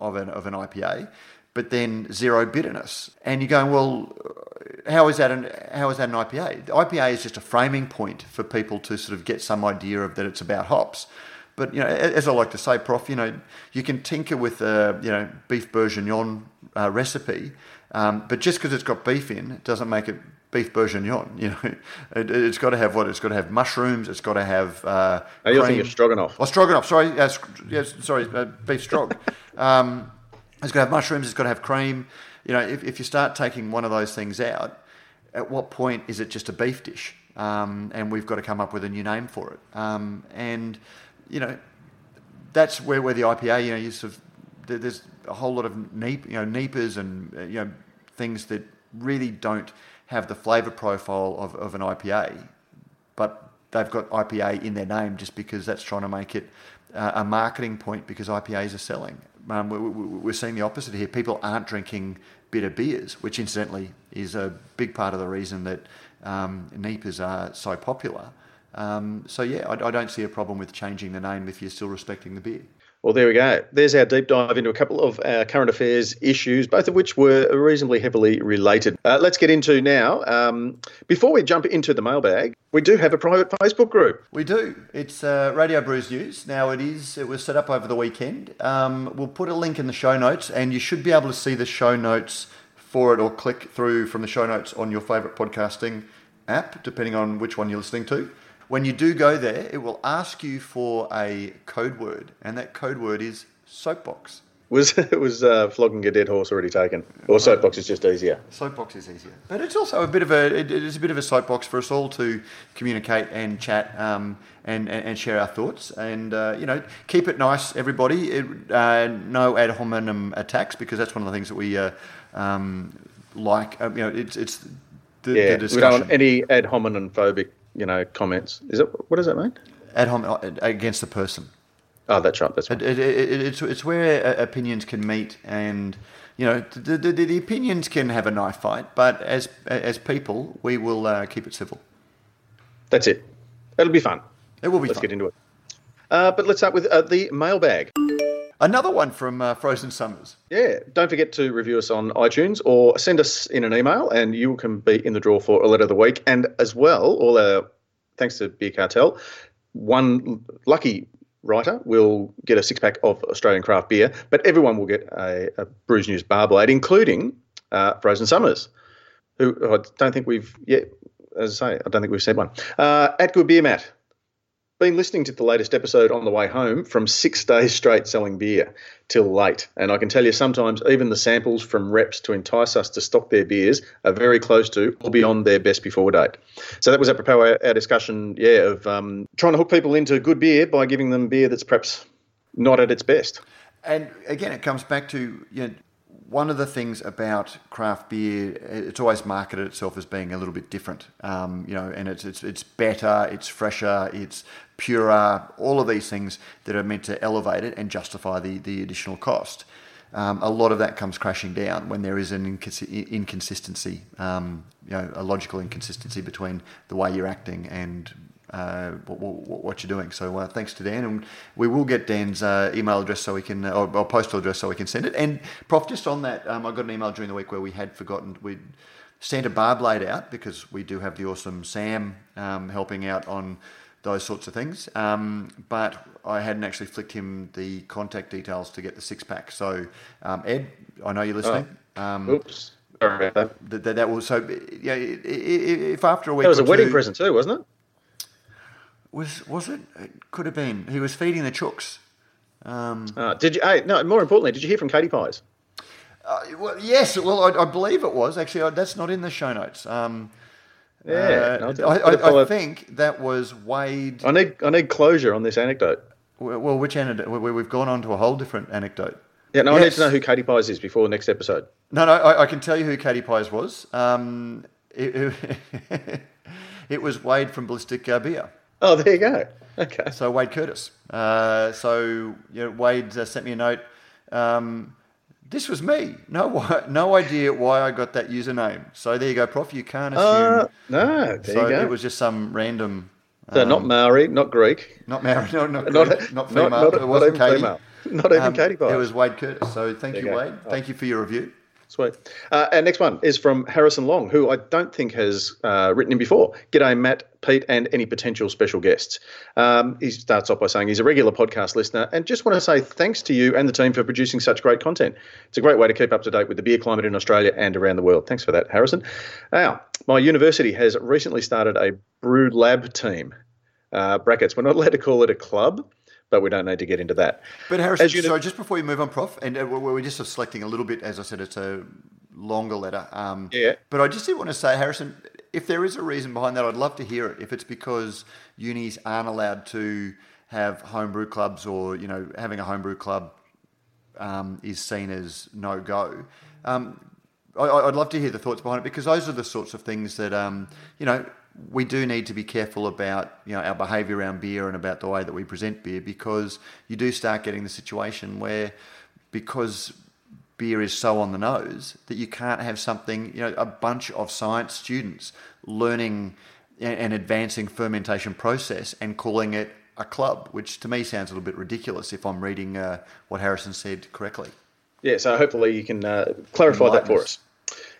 of an IPA, but then zero bitterness. And you're going, well, how is that an IPA? The IPA is just a framing point for people to sort of get some idea of that it's about hops. But, you know, as I like to say, Prof, you know, you can tinker with a, you know, beef bourguignon recipe, but just because it's got beef in it doesn't make it beef bourguignon, you know. It's got to have what? It's got to have mushrooms. It's got to have cream. You're thinking of stroganoff. Oh, stroganoff. Sorry. Beef strog. It's got to have mushrooms. It's got to have cream. You know, if you start taking one of those things out, at what point is it just a beef dish? And we've got to come up with a new name for it. And, you know, that's where the IPA, you know, you sort of, there's a whole lot of neepers and, you know, things that really don't have the flavour profile of an IPA, but they've got IPA in their name just because that's trying to make it a marketing point because IPAs are selling. We're seeing the opposite here. People aren't drinking bitter beers, which incidentally is a big part of the reason that neepers are so popular. So yeah, I don't see a problem with changing the name if you're still respecting the beer. Well, there we go. There's our deep dive into a couple of our current affairs issues, both of which were reasonably heavily related. Let's get into now, before we jump into the mailbag, we do have a private Facebook group. We do. It's Radio Brews News. Now it was set up over the weekend. We'll put a link in the show notes, and you should be able to see the show notes for it or click through from the show notes on your favourite podcasting app, depending on which one you're listening to. When you do go there, it will ask you for a code word, and that code word is soapbox. It was flogging a dead horse already taken, or soapbox is just easier. Soapbox is easier, but it's also a bit of a soapbox for us all to communicate and chat and share our thoughts and keep it nice, everybody. No ad hominem attacks, because that's one of the things that we like. The discussion. We don't want any ad hominem phobic comments. What does that mean? Ad hominem, against the person. Oh, that's right. That's right. It's where opinions can meet, and the opinions can have a knife fight. But as people, we will keep it civil. That's it. It'll be fun. It will be. Let's get into it. But let's start with the mailbag. Another one from Frozen Summers. Yeah. Don't forget to review us on iTunes or send us in an email, and you can be in the draw for a letter of the week. And as well, all our thanks to Beer Cartel, one lucky writer will get a six-pack of Australian craft beer, but everyone will get a Brews News bar blade, including Frozen Summers, who I don't think we've yet, as I say, I don't think we've said one. At Good Beer Matt, been listening to the latest episode on the way home from 6 days straight selling beer till late, and I can tell you sometimes even the samples from reps to entice us to stock their beers are very close to or beyond their best before date. So that was apropos our discussion, of trying to hook people into good beer by giving them beer that's perhaps not at its best. And again, it comes back to one of the things about craft beer, it's always marketed itself as being a little bit different, and it's better, it's fresher, it's purer, all of these things that are meant to elevate it and justify the additional cost. A lot of that comes crashing down when there is an inconsistency, a logical inconsistency between the way you're acting and what you're doing. So thanks to Dan, and we will get Dan's email address so we can, or postal address so we can send it. And Prof, just on that, I got an email during the week where we had forgotten we'd sent a bar blade out, because we do have the awesome Sam helping out on those sorts of things, but I hadn't actually flicked him the contact details to get the six pack. So Ed, I know you're listening. Oops, sorry about that. That will, so yeah, if after a week, that was a wedding present too, wasn't it? Was it? It could have been. He was feeding the chooks. Did you? Hey, no. More importantly, did you hear from Katie Pies? Yes. Well, I believe it was actually. That's not in the show notes. I think that was Wade. I need closure on this anecdote. Well, which anecdote? We've gone on to a whole different anecdote. Yeah, no. Yes. I need to know who Katie Pies is before the next episode. No. I can tell you who Katie Pies was. It was Wade from Ballistic Beer. Oh, there you go. Okay. So Wade Curtis. Wade sent me a note. This was me. No idea why I got that username. So there you go, Prof. You can't assume. You go. It was just some random. So not Maori, not Greek. Not Maori, not female. It wasn't Katie. Female. Not even Katie Pies. It was Wade Curtis. So thank you, Wade. Oh. Thank you for your review. Sweet. And next one is from Harrison Long, who I don't think has written in before. G'day, Matt, Pete, and any potential special guests. He starts off by saying he's a regular podcast listener and just want to say thanks to you and the team for producing such great content. It's a great way to keep up to date with the beer climate in Australia and around the world. Thanks for that, Harrison. Now, my university has recently started a brew lab team. Brackets, we're not allowed to call it a club, but we don't need to get into that. But Harrison, sorry, just before you move on, Prof, and we're just selecting a little bit, as I said, it's a longer letter. But I just did want to say, Harrison, if there is a reason behind that, I'd love to hear it. If it's because unis aren't allowed to have homebrew clubs, or having a homebrew club is seen as no-go, I'd love to hear the thoughts behind it, because those are the sorts of things that, we do need to be careful about, our behaviour around beer and about the way that we present beer, because you do start getting the situation where, because beer is so on the nose, that you can't have something, a bunch of science students learning and advancing fermentation process and calling it a club, which to me sounds a little bit ridiculous if I'm reading what Harrison said correctly. Yeah, so hopefully you can clarify that for us.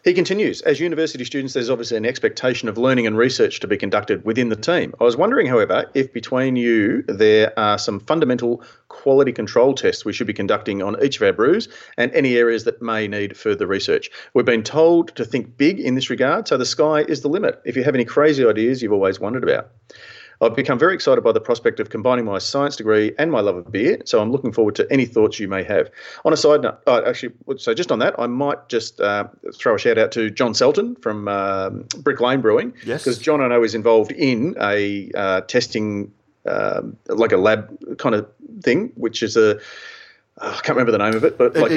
He continues, as university students, there's obviously an expectation of learning and research to be conducted within the team. I was wondering, however, if between you there are some fundamental quality control tests we should be conducting on each of our brews and any areas that may need further research. We've been told to think big in this regard, so the sky is the limit if you have any crazy ideas you've always wondered about. I've become very excited by the prospect of combining my science degree and my love of beer, so I'm looking forward to any thoughts you may have. On a side note, actually, so just on that, I might just throw a shout out to John Selton from Brick Lane Brewing, because yes. John, I know, is involved in a testing, like a lab kind of thing, which is a I can't remember the name of it, but like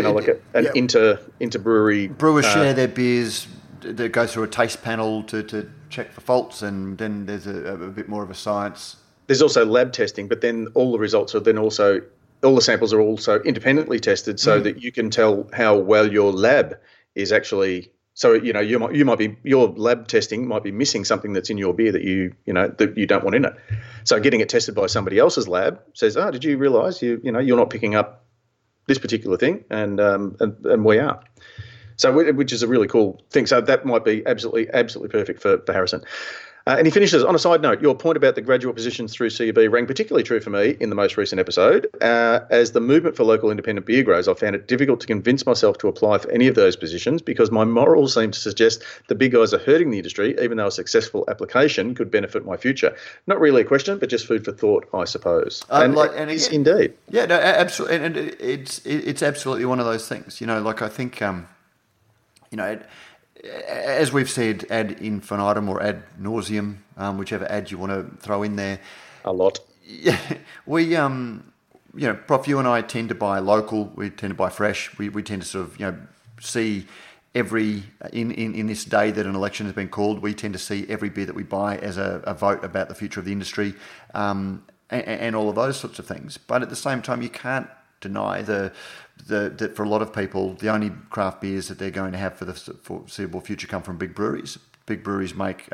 an inter-brewery. Brewers share their beers. They go through a taste panel to check for faults, and then there's a bit more of a science. There's also lab testing, but then all the results are then also all the samples are also independently tested, so that you can tell how well your lab is actually. So you know you might be your lab testing might be missing something that's in your beer that you don't want in it. So getting it tested by somebody else's lab says, oh, did you realise you're not picking up this particular thing, and we are. So, which is a really cool thing. So that might be absolutely perfect for Harrison. And he finishes, on a side note, your point about the graduate positions through CUB rang particularly true for me in the most recent episode. As the movement for local independent beer grows, I found it difficult to convince myself to apply for any of those positions because my morals seem to suggest the big guys are hurting the industry, even though a successful application could benefit my future. Not really a question, but just food for thought, I suppose. Indeed. Yeah, no, absolutely. And it's absolutely one of those things. You know, like I think, as we've said, ad infinitum or ad nauseum, whichever ad you want to throw in there, a lot. Yeah, we, Prof, you and I tend to buy local. We tend to buy fresh. We tend to sort of see every in this day that an election has been called. We tend to see every beer that we buy as a vote about the future of the industry, and all of those sorts of things. But at the same time, you can't deny that for a lot of people, the only craft beers that they're going to have for the foreseeable future come from big breweries. Big breweries make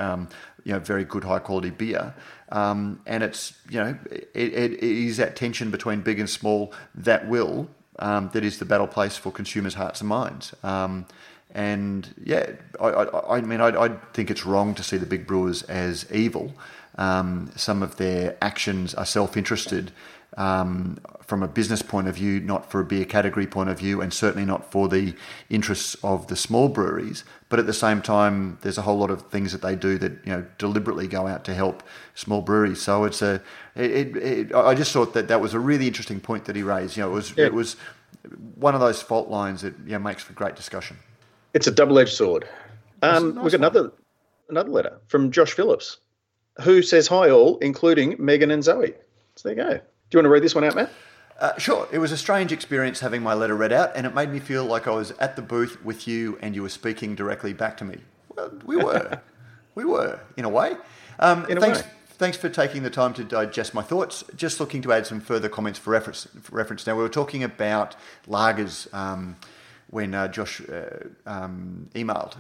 very good high quality beer, and it's it is that tension between big and small that will that is the battle place for consumers' hearts and minds. I think it's wrong to see the big brewers as evil. Some of their actions are self-interested. From a business point of view, not for a beer category point of view, and certainly not for the interests of the small breweries. But at the same time, there's a whole lot of things that they do that deliberately go out to help small breweries. So it's I just thought that was a really interesting point that he raised. It was one of those fault lines that makes for great discussion. It's a double-edged sword. We've got another letter from Josh Phillips, who says hi all, including Megan and Zoe. So there you go. Do you want to read this one out, Matt? Sure. It was a strange experience having my letter read out, and it made me feel like I was at the booth with you and you were speaking directly back to me. Well, we were. We were, in a way. Thanks for taking the time to digest my thoughts. Just looking to add some further comments for reference. Now, we were talking about lagers when Josh emailed.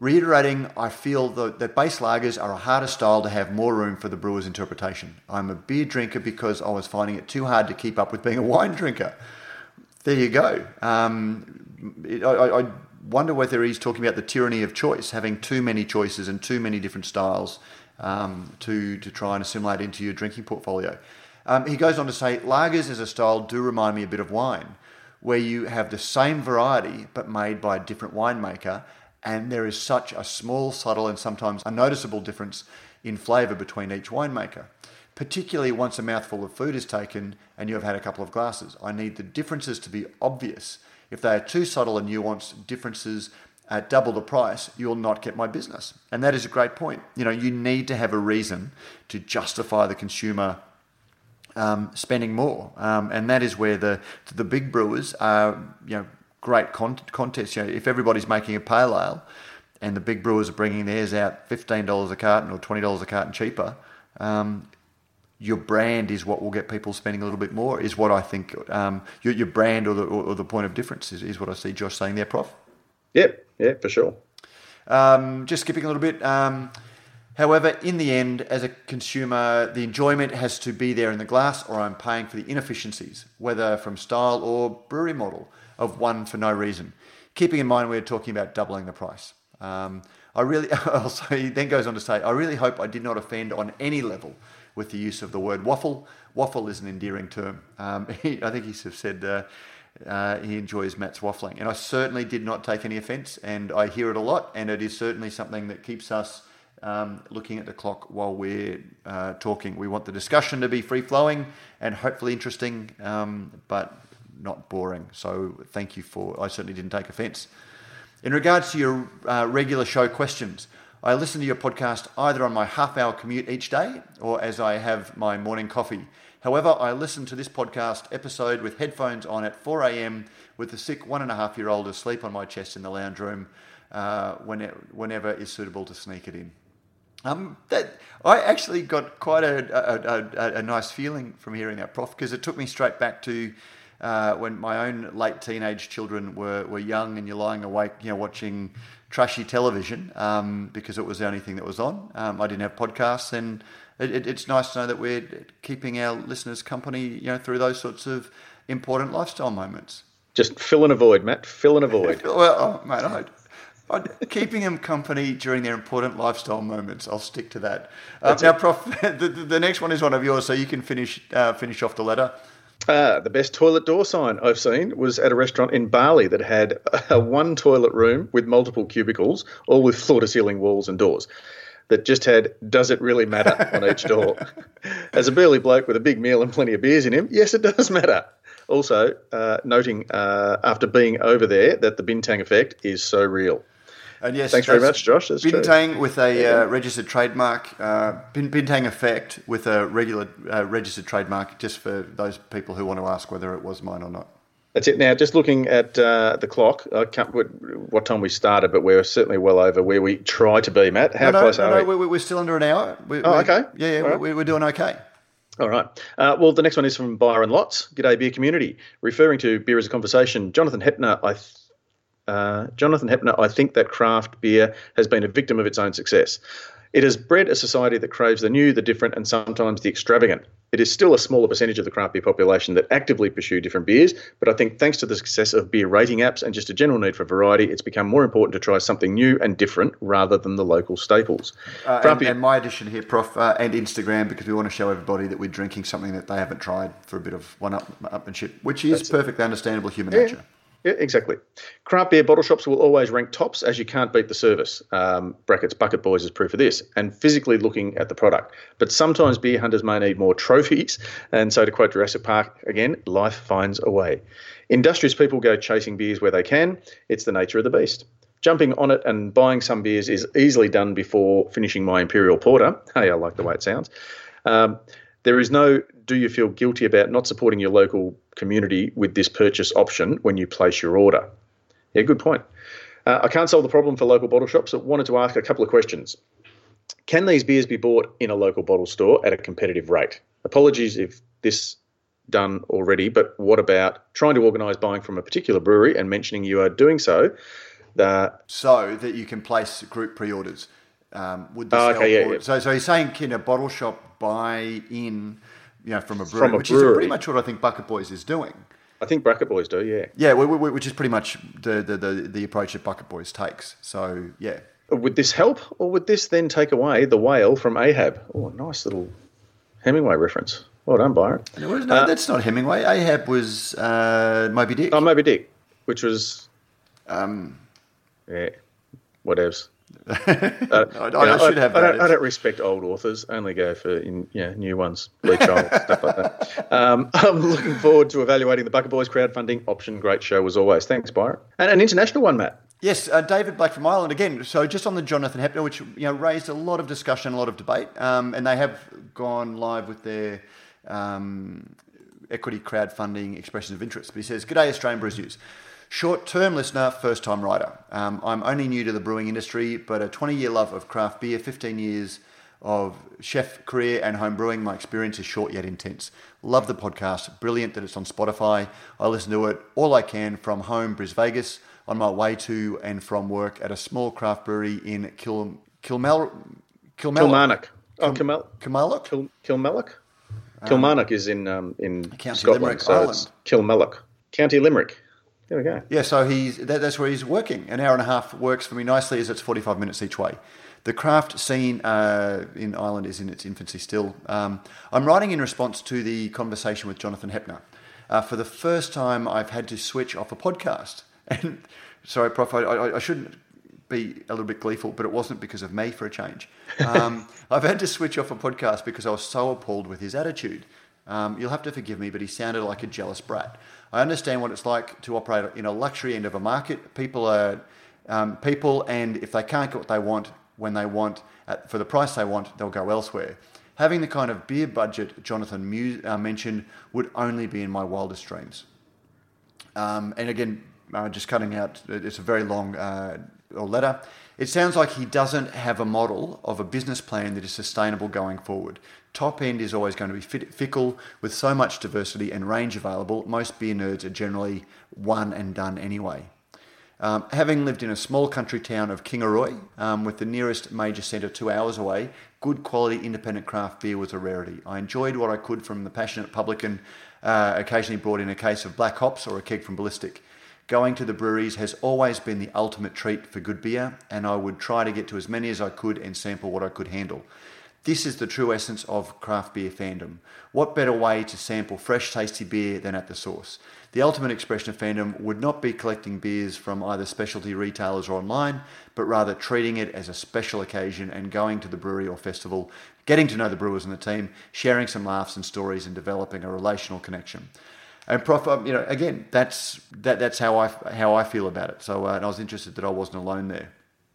Reiterating, I feel that base lagers are a harder style to have more room for the brewer's interpretation. I'm a beer drinker because I was finding it too hard to keep up with being a wine drinker. There you go. I wonder whether he's talking about the tyranny of choice, having too many choices and too many different styles to try and assimilate into your drinking portfolio. He goes on to say, lagers as a style do remind me a bit of wine, where you have the same variety but made by a different winemaker. And there is such a small, subtle, and sometimes unnoticeable difference in flavour between each winemaker, particularly once a mouthful of food is taken and you have had a couple of glasses. I need the differences to be obvious. If they are too subtle and nuanced, differences at double the price, you'll not get my business. And that is a great point. You need to have a reason to justify the consumer spending more. And that is where the big brewers are, great contest. If everybody's making a pale ale and the big brewers are bringing theirs out $15 a carton or $20 a carton cheaper, your brand is what will get people spending a little bit more, is what I think your brand or the point of difference is what I see Josh saying there, Prof. Yeah, for sure. Just skipping a little bit. However, in the end, as a consumer, the enjoyment has to be there in the glass or I'm paying for the inefficiencies, whether from style or brewery model, of one for no reason. Keeping in mind we're talking about doubling the price. He then goes on to say, I really hope I did not offend on any level with the use of the word waffle. Waffle is an endearing term. I think he said he enjoys Matt's waffling. And I certainly did not take any offence, and I hear it a lot, and it is certainly something that keeps us looking at the clock while we're talking. We want the discussion to be free-flowing and hopefully interesting, but not boring. So thank you for... I certainly didn't take offence. In regards to your regular show questions, I listen to your podcast either on my half-hour commute each day or as I have my morning coffee. However, I listen to this podcast episode with headphones on at 4am with the sick 1.5-year-old asleep on my chest in the lounge room whenever is suitable to sneak it in. I actually got quite a nice feeling from hearing that, Prof, because it took me straight back to when my own late teenage children were young and you're lying awake, you know, watching trashy television because it was the only thing that was on. I didn't have podcasts, and it's nice to know that we're keeping our listeners company, you know, through those sorts of important lifestyle moments. Just fill and avoid, Matt. Fill and avoid. Well, oh, mate, keeping them company during their important lifestyle moments. I'll stick to that. Now, Prof, the next one is one of yours, so you can finish off the letter. The best toilet door sign I've seen was at a restaurant in Bali that had a one toilet room with multiple cubicles, all with floor-to-ceiling walls and doors, that just had, does it really matter on each door? As a burly bloke with a big meal and plenty of beers in him, yes, it does matter. Also, noting after being over there that the Bintang effect is so real. And yes, thanks very much, Josh. That's Bintang true. With a registered trademark, Bintang effect with a regular registered trademark, just for those people who want to ask whether it was mine or not. That's it. Now, just looking at the clock, I can't what time we started, but we're certainly well over where we try to be, Matt. How close are we? We're still under an hour. Okay. Yeah, right. We're doing okay. All right. Well, the next one is from Byron Lotz. G'day, Beer Community. Referring to beer as a conversation, Jonathan Hepner, I think that craft beer has been a victim of its own success. It has bred a society that craves the new, the different, and sometimes the extravagant. It is still a smaller percentage of the craft beer population that actively pursue different beers, but I think thanks to the success of beer rating apps and just a general need for variety, it's become more important to try something new and different rather than the local staples. And my addition here, Prof, and Instagram, because we want to show everybody that we're drinking something that they haven't tried for a bit of one-upmanship, which is perfectly understandable human nature. Yeah, exactly. Craft beer bottle shops will always rank tops as you can't beat the service. Brackets, Bucket Boys is proof of this. And physically looking at the product. But sometimes beer hunters may need more trophies. And so to quote Jurassic Park again, life finds a way. Industrious people go chasing beers where they can. It's the nature of the beast. Jumping on it and buying some beers is easily done before finishing my Imperial Porter. Hey, I like the way it sounds. There is no do you feel guilty about not supporting your local community with this purchase option when you place your order. Yeah, good point. I can't solve the problem for local bottle shops, but wanted to ask a couple of questions. Can these beers be bought in a local bottle store at a competitive rate? Apologies if this done already, but what about trying to organise buying from a particular brewery and mentioning you are doing so? So that you can place group pre-orders. So you're saying can a bottle shop buy in, you know, from a brewery, which is pretty much what I think Bucket Boys is doing. I think Bucket Boys do, yeah. Yeah, which is pretty much the approach that Bucket Boys takes. So, yeah. Would this help, or would this then take away the whale from Ahab? Oh, nice little Hemingway reference. Well done, Byron. No, that's not Hemingway. Ahab was Moby Dick. Oh, Moby Dick, which was... yeah, whatevs. I don't respect old authors. Only go for new ones, Lee Child, stuff like that. I'm looking forward to evaluating the Bucket Boys crowdfunding option. Great show as always. Thanks, Byron. And an international one, Matt. Yes, David Black from Ireland again. So just on the Jonathan Hepner, which raised a lot of discussion, a lot of debate, and they have gone live with their equity crowdfunding expressions of interest. But he says, "G'day, Australian Brews News. Short-term listener, first-time writer. I'm only new to the brewing industry, but a 20-year love of craft beer, 15 years of chef career and home brewing. My experience is short yet intense. Love the podcast. Brilliant that it's on Spotify. I listen to it all I can from home, Bris Vegas, on my way to and from work at a small craft brewery in Kilmallock is in Scotland, so it's Kilmallock, County Limerick. There we go. Yeah, so that's where he's working. An hour and a half works for me nicely as it's 45 minutes each way. The craft scene in Ireland is in its infancy still. I'm writing in response to the conversation with Jonathan Hepner. For the first time, I've had to switch off a podcast. And sorry, Prof, I shouldn't be a little bit gleeful, but it wasn't because of me for a change. I've had to switch off a podcast because I was so appalled with his attitude. You'll have to forgive me, but he sounded like a jealous brat. I understand what it's like to operate in a luxury end of a market. People are people, and if they can't get what they want when they want for the price they want, they'll go elsewhere. Having the kind of beer budget Jonathan mentioned would only be in my wildest dreams. And again, just cutting out, it's a very long letter. It sounds like he doesn't have a model of a business plan that is sustainable going forward. Top end is always going to be fickle with so much diversity and range available. Most beer nerds are generally one and done anyway. Having lived in a small country town of Kingaroy, with the nearest major centre 2 hours away, good quality independent craft beer was a rarity. I enjoyed what I could from the passionate publican, occasionally brought in a case of black hops or a keg from Ballistic. Going to the breweries has always been the ultimate treat for good beer, and I would try to get to as many as I could and sample what I could handle. This is the true essence of craft beer fandom. What better way to sample fresh, tasty beer than at the source? The ultimate expression of fandom would not be collecting beers from either specialty retailers or online, but rather treating it as a special occasion and going to the brewery or festival, getting to know the brewers and the team, sharing some laughs and stories, and developing a relational connection. And Prof, you know, again, that's how I feel about it. So, and I was interested that I wasn't alone there.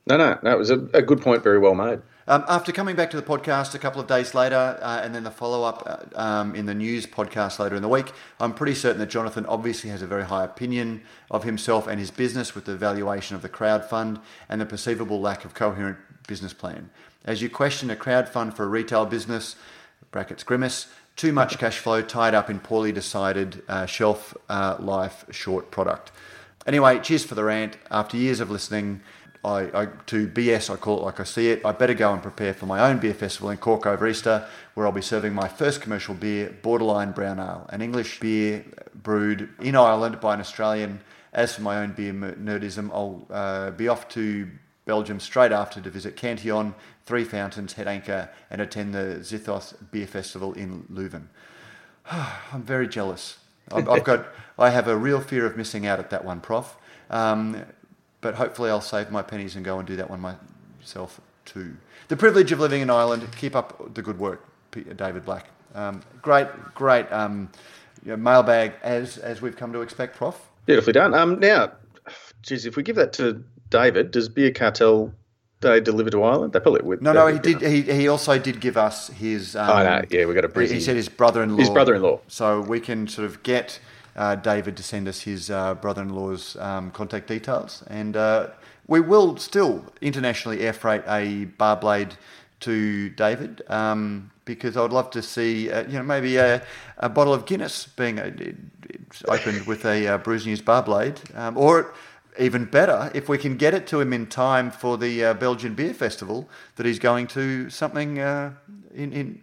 No, that was a good point, very well made. After coming back to the podcast a couple of days later, and then the follow-up in the news podcast later in the week, I'm pretty certain that Jonathan obviously has a very high opinion of himself and his business with the valuation of the crowdfund and the perceivable lack of coherent business plan. As you question a crowdfund for a retail business, brackets grimace, too much cash flow tied up in poorly decided shelf life short product. Anyway, cheers for the rant. After years of listening, I to BS, I call it like I see it. I better go and prepare for my own beer festival in Cork over Easter, where I'll be serving my first commercial beer, Borderline Brown Ale, an English beer brewed in Ireland by an Australian. As for my own beer nerdism, I'll be off to Belgium straight after to visit Cantillon, Three Fountains, Head Anchor, and attend the Zithos Beer Festival in Leuven. I'm very jealous. I have a real fear of missing out at that one, Prof. But hopefully I'll save my pennies and go and do that one myself too. The privilege of living in Ireland. Keep up the good work, David Black. Great mailbag as we've come to expect, Prof. Beautifully done. Now, geez, if we give that to David, does Beer Cartel They deliver to Ireland? They probably would. No, he did. He also did give us his. We got a Brizzy. He said his brother-in-law. So we can sort of get David to send us his brother-in-law's contact details, and we will still internationally air freight a bar blade to David because I'd love to see maybe a bottle of Guinness being opened with a Brews News bar blade, or. Even better, if we can get it to him in time for the Belgian Beer Festival that he's going to, something in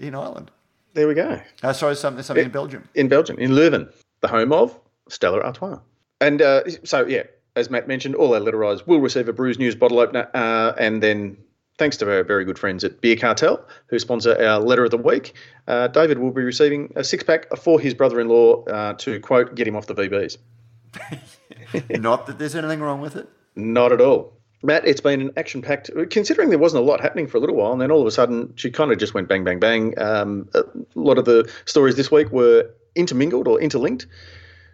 Ireland. There we go. Something in Belgium. In Belgium, in Leuven, the home of Stella Artois. And as Matt mentioned, all our litterize will receive a Brews News bottle opener, and then thanks to our very good friends at Beer Cartel, who sponsor our letter of the week, David will be receiving a six-pack for his brother-in-law to, quote, get him off the VBs. Not that there's anything wrong with it. Not at all. Matt, it's been an action-packed, considering there wasn't a lot happening for a little while, and then all of a sudden she kind of just went bang, bang, bang. A lot of the stories this week were intermingled or interlinked.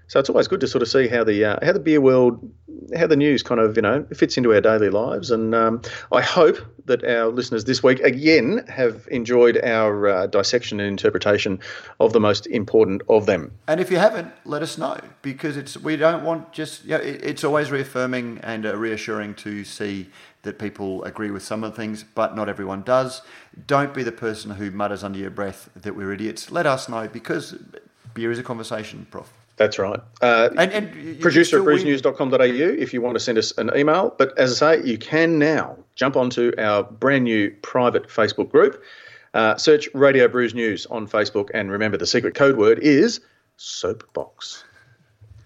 So it's always good to sort of see how the beer world, how the news kind of, fits into our daily lives. And I hope that our listeners this week, again, have enjoyed our dissection and interpretation of the most important of them. And if you haven't, let us know, because we don't want just, it's always reaffirming and reassuring to see that people agree with some of the things, but not everyone does. Don't be the person who mutters under your breath that we're idiots. Let us know, because beer is a conversation, Prof. That's right. And producer at brewsnews.com.au if you want to send us an email. But as I say, you can now jump onto our brand new private Facebook group. Search Radio Brews News on Facebook. And remember, the secret code word is Soapbox.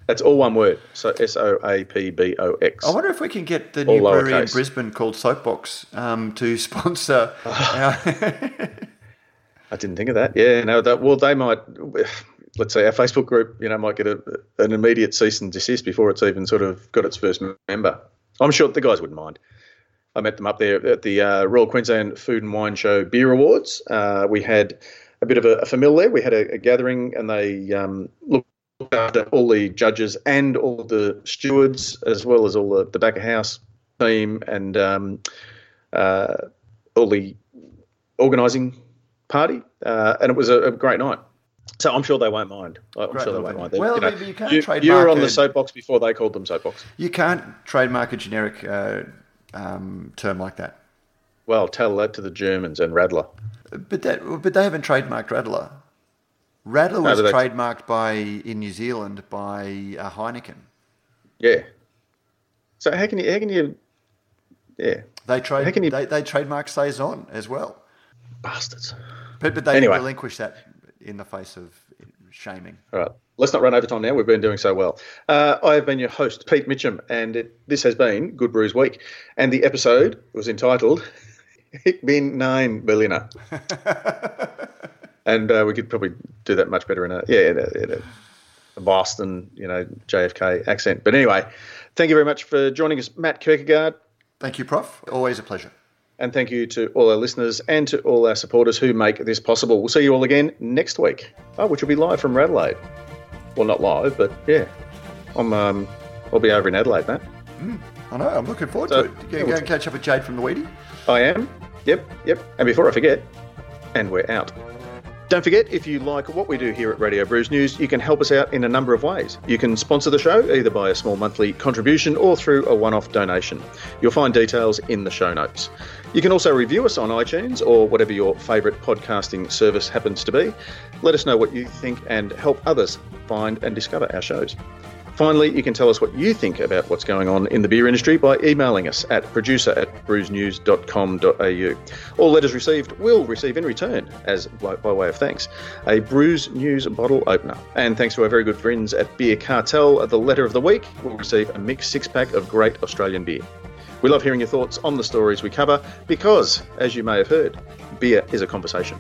That's all one word. So SOAPBOX. I wonder if we can get the new brewery in Brisbane called Soapbox to sponsor our... I didn't think of that. Yeah, no, they might... Let's say our Facebook group, might get an immediate cease and desist before it's even sort of got its first member. I'm sure the guys wouldn't mind. I met them up there at the Royal Queensland Food and Wine Show Beer Awards. We had a bit of a famil there. We had a gathering, and they looked after all the judges and all the stewards, as well as all the back of house team and all the organising party. And it was a great night. So I'm sure they won't mind. I'm sure they won't mind. Well, you can't trademark. You were on the soapbox before they called them soapbox. You can't trademark a generic term like that. Well, tell that to the Germans and Radler. But they haven't trademarked Radler. Radler was trademarked in New Zealand by Heineken. Yeah. So how can you They trademark Saison as well. Bastards. But they didn't relinquish that in the face of shaming. All right. Let's not run over time now. We've been doing so well. I have been your host, Pete Mitchum, and this has been Good Brews Week. And the episode was entitled Ich bin ein Berliner. And we could probably do that much better in a Boston, JFK accent. But anyway, thank you very much for joining us, Matt Kierkegaard. Thank you, Prof. Always a pleasure. And thank you to all our listeners and to all our supporters who make this possible. We'll see you all again next week, which will be live from Adelaide. Well, not live, but yeah. I'll be over in Adelaide, Matt. I know. I'm looking forward to it. Go and catch up with Jade from the Weedy. I am. Yep. And before I forget, and we're out. Don't forget, if you like what we do here at Radio Brews News, you can help us out in a number of ways. You can sponsor the show either by a small monthly contribution or through a one-off donation. You'll find details in the show notes. You can also review us on iTunes or whatever your favourite podcasting service happens to be. Let us know what you think and help others find and discover our shows. Finally, you can tell us what you think about what's going on in the beer industry by emailing us at producer@brewsnews.com.au. All letters received will receive in return, as by way of thanks, a Brews News bottle opener. And thanks to our very good friends at Beer Cartel, the letter of the week will receive a mixed six-pack of great Australian beer. We love hearing your thoughts on the stories we cover because, as you may have heard, beer is a conversation.